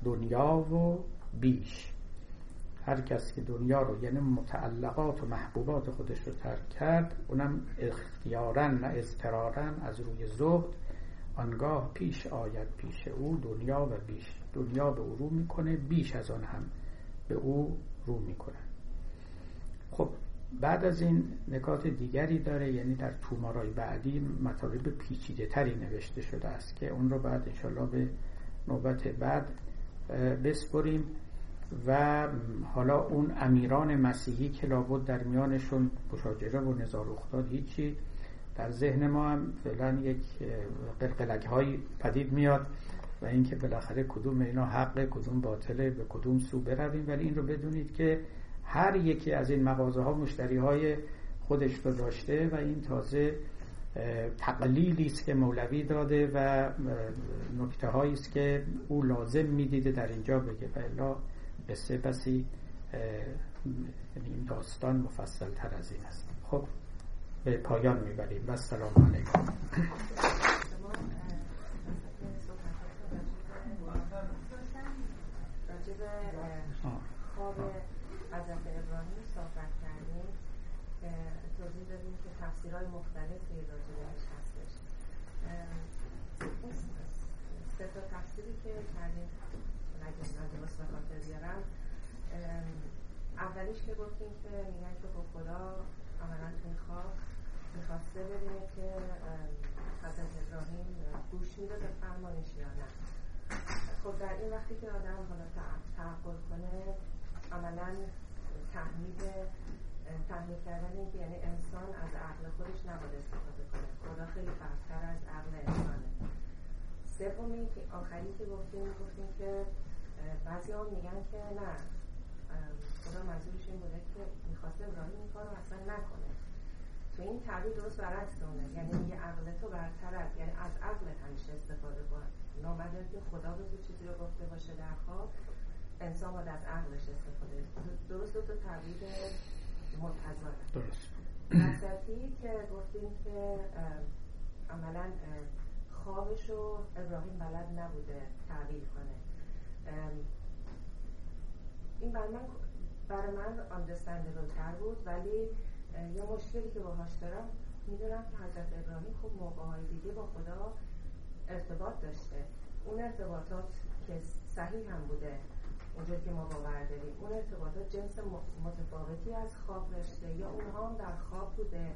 دنیا و بیش. هر کس که دنیا رو یعنی متعلقات و محبوبات خودش رو ترک کرد، اونم اختیاراً نه اضطراراً از روی زهد، آنگاه پیش آید پیش او دنیا و بیش. دنیا به او رو میکنه، بیش از آن هم به او رو میکنه. خب بعد از این نکات دیگری داره، یعنی در تومارای بعدی مطالب پیچیده تری نوشته شده است که اون رو بعد انشالله به نوبت بعد بسپریم. و حالا اون امیران مسیحی که لابد در میانشون مشاجره و نزاع رخ داد، هیچی در ذهن ما هم فعلا یک قلقلک های پدید میاد و اینکه بالاخره کدوم اینا حقه کدوم باطله به کدوم سو برویم. ولی این رو بدونید که هر یکی از این مغازه ها مشتری های خودش رو داشته و این تازه تقلیلی است که مولوی داده و نکته هایی است که او لازم میدیده در اینجا بگه، و الا قصه بسی این داستان مفصل تر از این است. خب به پایان میبریم و سلام علیکم. حضرت ابراهیم صحبت کردیم، توضیح دادیم که تفسیرهای مختلفی راجعش هستش. سه تا تفسیری که کردیم اگه من درست به خاطر بیارم، اولیش که گفتیم که میگن که خب خدا عملا توی خواب میخواسته ببینه که حضرت ابراهیم گوش میده به فرمانش یا نه. خب در این وقتی که آدم حالا تعقل کنه عملا تحمید تحمید کردن این که یعنی انسان از عقل خودش نباید استفاده کنه، خدا خیلی فراتر از عقل انسانه. سومی که آخری که گفتیم گفتیم که بعضی ها میگن که نه، خدا منظورش این بوده که میخواسته ابراهیم این کار رو اصلا نکنه. تو این تعبیر درست برعکس اونه، یعنی میگه عقل تو برتر از، یعنی از عقلت همیشه استفاده کن. نامده که خدا به تو چیزی رو گفته باشه در خواب، انسان باید از عقلش استفاده. درست دوتا تعبیر منتظاره. درست نصفی که گفتیم که عملا خوابش رو ابراهیم بلد نبوده تعبیر کنه. این برای من برای من understandable تر بود، ولی یه مشکلی که باهاش دارم میدونم که حضرت ابراهیم خب موقع‌های دیگه با خدا ارتباط داشته، اون ارتباطات که صحیح هم بوده اونجور که ما باور داریم، اون ارتباطات جنس متفاوتی از خواب داشته یا اونها هم در خواب بوده.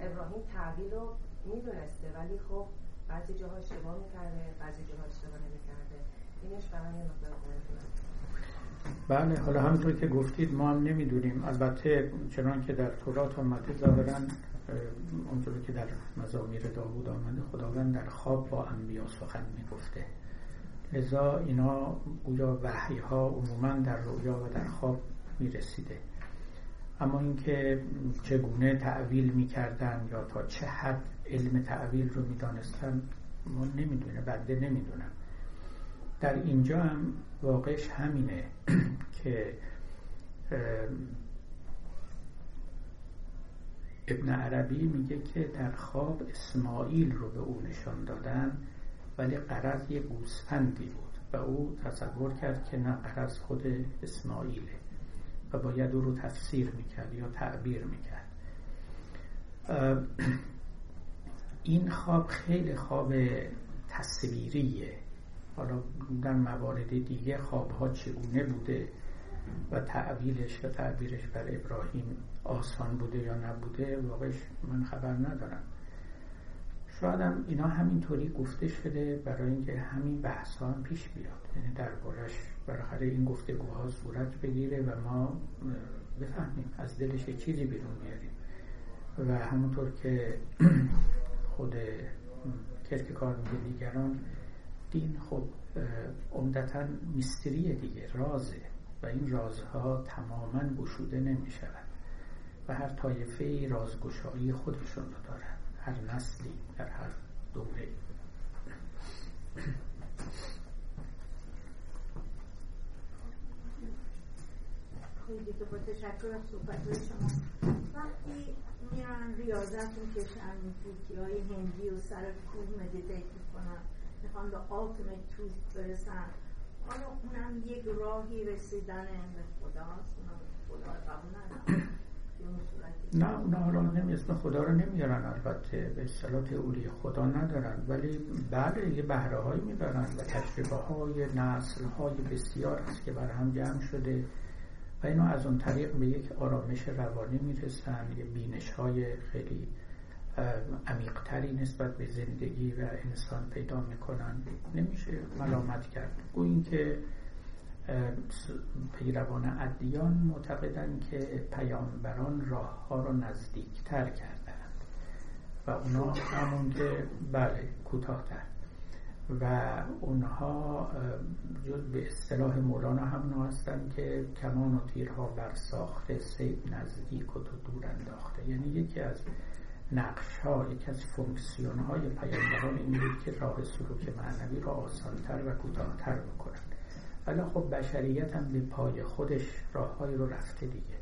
ابراهیم تعبیر رو میدونسته ولی خب بعضی جاها اشتباه میکرده، بعضی جاها اشتباه نمیکرده. اینش برای من مطلب مهمه. بله، حالا همونطور که گفتید ما هم نمیدونیم. البته چنان که در تورات آمده ظاهرا اونطور که در مزامیر داوود آمده خداوند در خواب با انبیا سخن میگفته، لذا اینا گویا وحی ها عموما در رویا و در خواب میرسیده. اما اینکه چگونه تعویل میکردن یا تا چه حد علم تعویل رو میدانستن ما نمیدونه، بنده نمیدونم. در اینجا هم واقعش همینه که ابن عربی میگه که در خواب اسماعیل رو به او نشان دادن، ولی قرض یه گوسفندی بود و او تصور کرد که نه، قرض خود اسماعیله و باید او رو تفسیر میکرد یا تعبیر میکرد. این خواب خیلی خواب تصویریه. حالا در موارد دیگه خوابها چگونه بوده و تعبیرش و تعبیرش بر ابراهیم آسان بوده یا نبوده واقعش من خبر ندارم. شاید هم اینا همینطوری گفته شده برای اینکه همین بحث‌ها هم پیش بیاد، یعنی دربارش بالاخره این گفتگوها صورت بگیره و ما بفهمیم، از دلش چیزی بیرون بیاریم. و همونطور که خود کیرکگار میگه دیگران، دین خب عمدتاً میستریه دیگه، رازه و این رازها تماماً گشوده نمی‌شود و هر طایفه‌ای رازگشایی خودشون رو دارن، هر نسلی در هر دوره. خیلی که با تشکر از صحبت‌های شما. وقتی میرن ریاضت میکشن، فوتی‌های هندی و سر کوه مدیتیت میکنن، میخوان به ultimate truth برسن، آنو اونم یک راهی رسیدن به خداست، اونم خدا رو قبول ندارن. نه، اونا را نمی اسم خدا رو نمیارن، البته به اصطلاح تئوری خدا ندارن، ولی بله یه بهره هایی میبرن و تجربه های نسل های بسیار هست که بر هم جمع شده و اینا از اون طریق به یک آرامش روانی میرسن، یه بینش های خیلی عمیق تری نسبت به زندگی و انسان پیدا میکنن. نمیشه ملامت کرد. گو این که پیروان ادیان معتقدند که پیامبران راه ها رو نزدیک تر کردند و اونا همون که بله کوتاه تر و اونها به اصطلاح مولانا همون هستند که کمان و تیرها برساخته، سیب نزدیک و تو دور انداخته. یعنی یکی از نقش ها، یکی از فونکسیون های پیامبران این بود که راه سلوک معنوی را آسان تر و کوتاه تر بکنند. حالا خب بشریت هم به پای خودش راههایی رو رفته دیگه،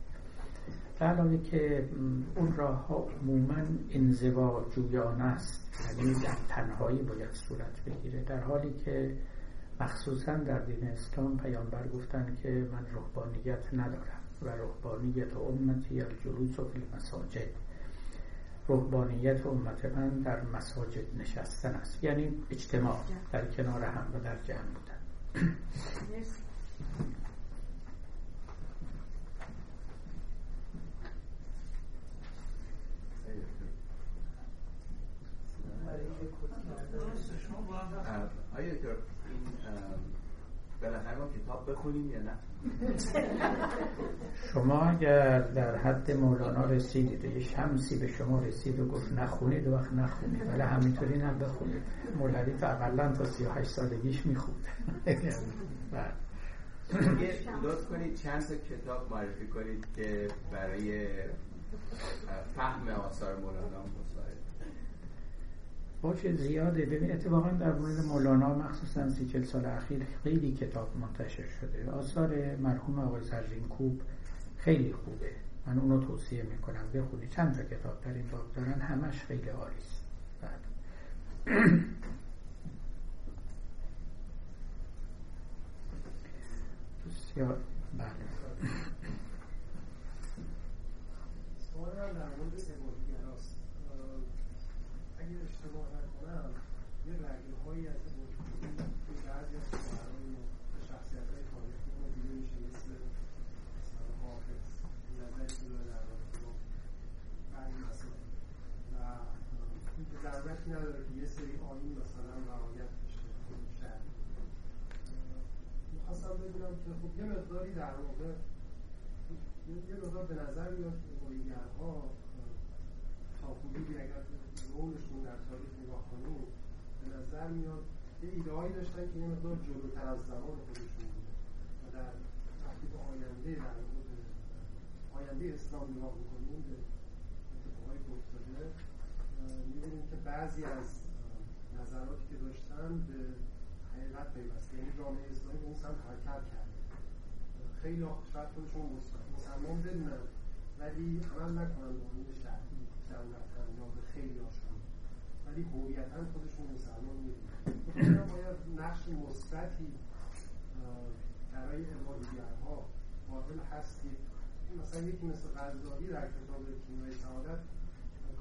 به علاوه که اون راه ها عموماً انزوا جویانه است، یعنی در تنهایی باید صورت بگیره، در حالی که مخصوصاً در دین اسلام پیامبر گفتن که من رهبانیت ندارم و رهبانیت امتی الجلوس فی المساجد، رهبانیت امت من در مساجد نشستن است، یعنی اجتماع در کنار هم و در جمع بودن. Yes. آیا دکتر بالاخره ما کتاب بخونیم یا نه؟ شما اگر در حد مولانا رسیدید و یه شمسی به شما رسید و گفت نخونید، و وقت نخونید، ولی همینطوری نه بخونید. مولوی تا اقلا تا سی و هشت سالگیش میخوند. یه لطف کنید چند تا کتاب معرفی کنید که برای فهم آثار مولانا مساعد باشه. زیاده. ببین اتفاقا در مورد مولانا مخصوصا سی چل سال اخیر خیلی کتاب منتشر شده. آثار مرحوم آقای زرینکوب خیلی خوبه، من اونو توصیه میکنم بخونی. چند تا کتاب در این باب دارن، همش خیلی عالیست. بعد بسیار بله سوال هم در مورد امورگراست، اگه اشتباه نکنم یه رگه هایی از امورگرایی که بعضی از سوالهای به شخصیت های تاریخی ما دیده میشه، مثل حافظ نظر دور در رابطه برگی مثلا و دربت نداره که یه سری آیین مثلا رعایت میشه شد. میخواستم ببینم که خب یه مقداری در واقع یه مقدار به نظر میاد امورگرها تا خوبی اگر رولشون در تاریخ نگاه کنیم به نظر میاد یه ایده هایی داشتن که یه مقدار جلوتر از زمان خودشون بوده و در وقتی به آینده در مورد آینده اسلام نگاه میکنیم به اتفاقهای گفتگو میبینیم که بعضی از نظراتی که داشتن به حقیقت پیوسته، یعنی جامعه اسلامی به اون سمت حرکت کرده. خیلی شاید خودشون مصمم بدونن ولی عمل نکنن به امید شرعی جمعتن یا به خیلی هاشون، ولی هویتاً خودشون مسلمان میدونن. بکنم باید نقش مثبتی برای امورگرها قائل هستید؟ مثلا یکی مثل غزالی در کتاب کیمیای سعادت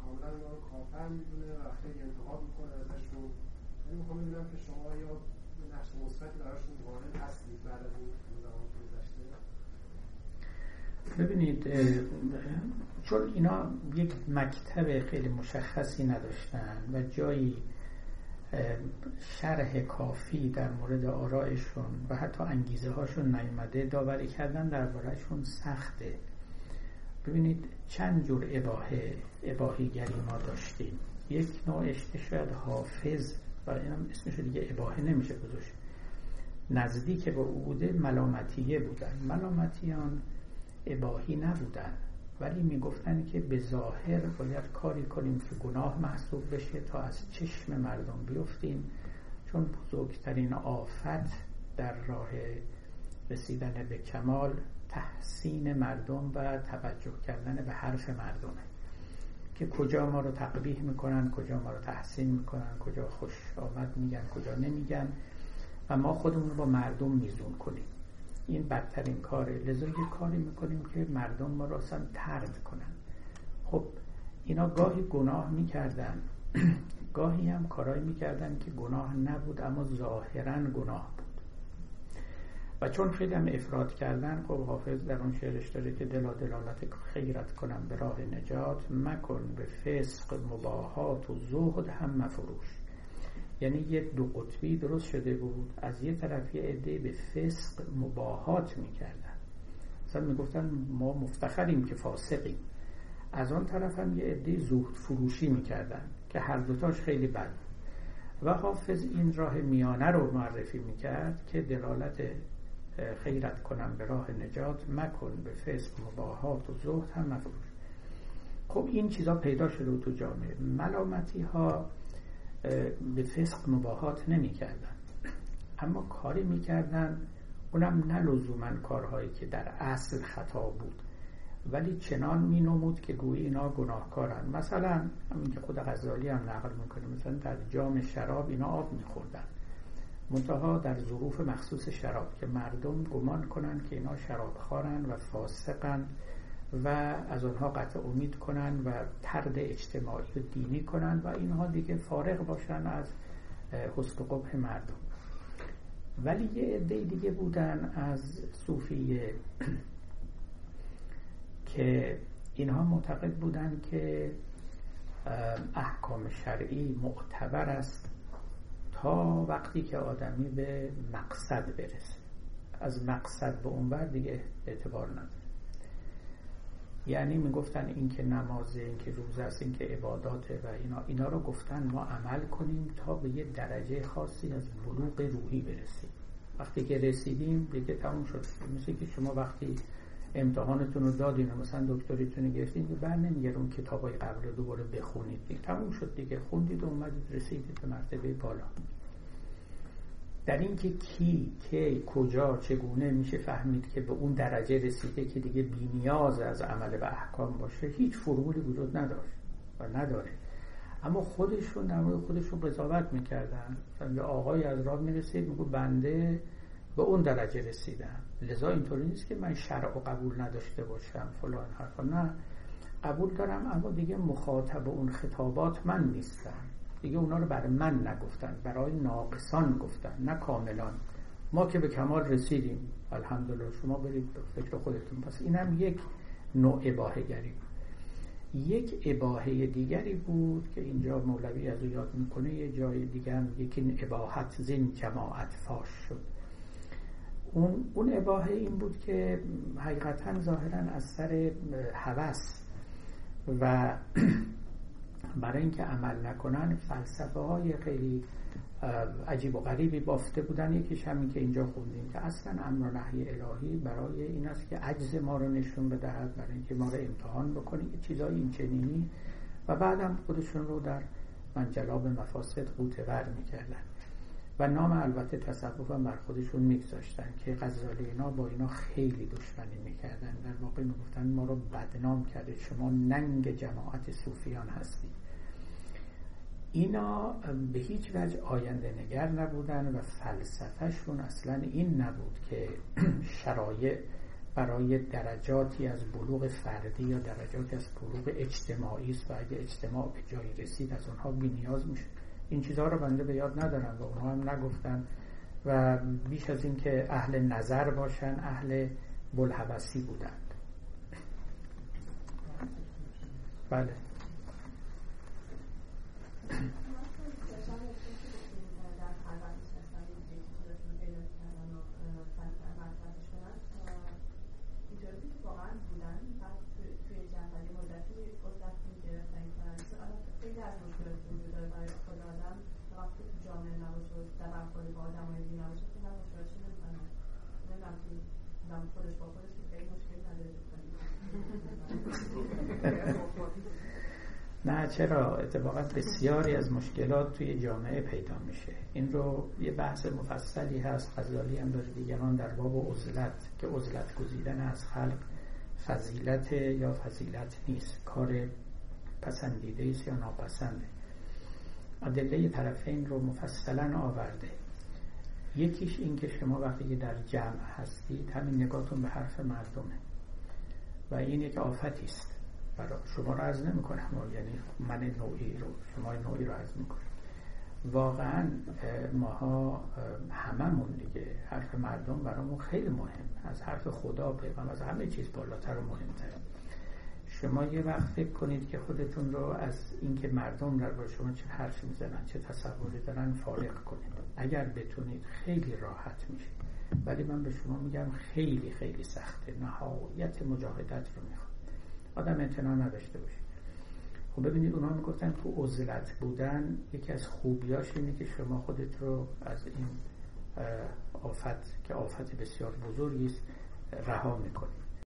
کاملا اونا رو کافر میدونه و خیلی انتقاد میکنه ازشون، ولی میخوام ببینم که شما یا نقش مثبتی براشون قائل هستید بعد از این زمان گذشته؟ ببینید چون اینا یک مکتب خیلی مشخصی نداشتن و جایی شرح کافی در مورد آرائشون و حتی انگیزه هاشون نیامده، داوری کردن دربارهشون سخته. ببینید چند جور اباحه اباحیگری ما داشتیم. یک نوعش شاید حافظ، و اینم اسمش دیگه اباحه نمیشه گذاشت، نزدیک به عقوده ملامتیه بودن. ملامتیان اباحی نبودن، ولی میگفتن که به ظاهر باید کاری کنیم که گناه محسوب بشه تا از چشم مردم بیفتیم، چون بزرگترین آفت در راه رسیدن به کمال تحسین مردم و توجه کردن به حرف مردمه، که کجا ما رو تقبیح میکنن، کجا ما رو تحسین میکنن، کجا خوش آمد میگن، کجا نمیگن، و ما خودمون رو با مردم میزون کنیم. این بدترین کاره. لذا یه کاری میکنیم که مردم ما رو اصلا طرد کنن. خب اینا گاهی گناه میکردن گاهی هم کارایی میکردن که گناه نبود اما ظاهرا گناه بود. و چون خیلی هم افراد کردن، خب حافظ در اون شعرش داره که دلا دلالت خیرت کنم به راه نجات، مکن به فسق مباهات و زهد هم مفروش. یعنی یه دو قطبی درست شده بود. از یه طرف یه عده به فسق مباهات میکردن، مثلا میگفتن ما مفتخریم که فاسقیم، از آن طرف هم یه عده زهد فروشی میکردن که هر دوتاش خیلی بد. و حافظ این راه میانه رو معرفی میکرد که دلالت خیرت کنم به راه نجات، مکن به فسق مباهات و زهد هم مفروش. خب این چیزا پیدا شده بود تو جامعه. ملامتی ها به فسق مباهات نمی کردن، اما کاری می کردن، اونم نه لزوماً کارهایی که در اصل خطا بود، ولی چنان می نمود که گویی اینا گناهکارن. مثلا همین که خود غزالی هم نقل می کنه، مثلا در جام شراب اینا آب می خوردن، منتها در ظروف مخصوص شراب، که مردم گمان کنن که اینا شراب خارن و فاسقن و از اونها قطع امید کنن و طرد اجتماعی و دینی کنن و اینها دیگه فارغ باشن از حسن قبح مردم. ولی یه عده دیگه بودن از صوفیه که اینها معتقد بودن که احکام شرعی معتبر است تا وقتی که آدمی به مقصد برسه، از مقصد به اون بر دیگه اعتبار نداره. یعنی میگفتن این که نمازه، این که روزه است، این که عباداته و اینا اینا رو گفتن ما عمل کنیم تا به یه درجه خاصی از بلوغ روحی برسیم. وقتی که رسیدیم دیگه تموم شد. مثل که شما وقتی امتحانتون رو دادین، مثلا دکتریتون رو گرفتین، بر نمیگره اون کتابای قبل رو دوباره بخونید، دیگه تموم شد، دیگه خوندید و اومدید رسیدید به مرتبه بالا. در این که کی، کی، کجا، چگونه میشه فهمید که به اون درجه رسیده که دیگه بی نیاز از عمل و احکام باشه، هیچ فرمولی وجود نداشت و نداره. اما خودشون در مورد خودشون قضاوت میکردن. یه آقای از راه میرسید میگه بنده به اون درجه رسیدم، لذا اینطوری نیست که من شرع و قبول نداشته باشم فلان حرفا، نه قبول دارم اما دیگه مخاطب اون خطابات من نیستم، دیگه اونا رو برای من نگفتن، برای ناقصان گفتن، نه کاملان. ما که به کمال رسیدیم الحمدلله، شما برید به فکر خودتون. پس اینم یک نوع اباحه‌گری بود. یک اباحه دیگری بود که اینجا مولوی از او یاد میکنه، یه جای دیگه هم یکی اباحت زین جماعت فاش شد. اون اون اباحه این بود که حقیقتا ظاهرا از سر هوس و برای اینکه عمل نکنن فلسفه های خیلی عجیب و غریبی بافته بودن. یکیش همین که اینجا خوندیم که اصلا امر و نهی الهی برای این است که عجز ما رو نشون بدهد، برای اینکه ما رو امتحان بکنیم، چیزای این چنینی، و بعدم خودشون رو در منجلاب مفاسد غوطه ور میکردن و نام البته تصوف هم بر خودشون میگذاشتن که غزالی اینا با اینا خیلی دشمنی میکردن. در واقع میگفتن ما رو بدنام کرده، شما ننگ جماعت صوفیان هستید. اینا به هیچ وجه آینده نگر نبودن و فلسفهشون اصلا این نبود که شرایع برای درجاتی از بلوغ فردی یا درجاتی از بلوغ اجتماعی است و اگه اجتماع به جایی رسید از اونها بی نیاز میشه. این چیزها رو بنده به یاد ندارم و اونها هم نگفتن، و بیش از این که اهل نظر باشن اهل بلحوثی بودند. بله. نه چرا، اتفاقا بسیاری از مشکلات توی جامعه پیدا میشه. این رو یه بحث مفصلی هست، غزالی هم داره، دیگران در باب عزلت، که عزلت گزیدن از خلق فضیلت یا فضیلت نیست، کار پسندیده است یا ناپسنده. ادله طرفین رو مفصلا آورده. یکیش این که شما وقتی در جمع هستید همین نگاهتون به حرف مردمه و این یک آفتی است. برای شما رو عرض نمی کنم، یعنی من نوعی رو، شما نوعی رو عرض می کنم. واقعا ماها هممون دیگه حرف مردم برامون خیلی مهم، از حرف خدا پیغمبر، از همه چیز بالاتر و مهمتر. شما یه وقت فکر کنید که خودتون رو از اینکه مردم در باره شما چه حرف میزنن، چه تصوری دارن فارغ کنید. اگر بتونید خیلی راحت میشه، ولی من به شما میگم خیلی خیلی سخته، نهایت مجاهدت رو میخواد. آدم امتناع نداشته باشه. خب ببینید اونا میگفتن تو عزلت بودن یکی از خوبیاش اینه که شما خودت رو از این آفت که آفت بسیار بزرگی است رها میکنید.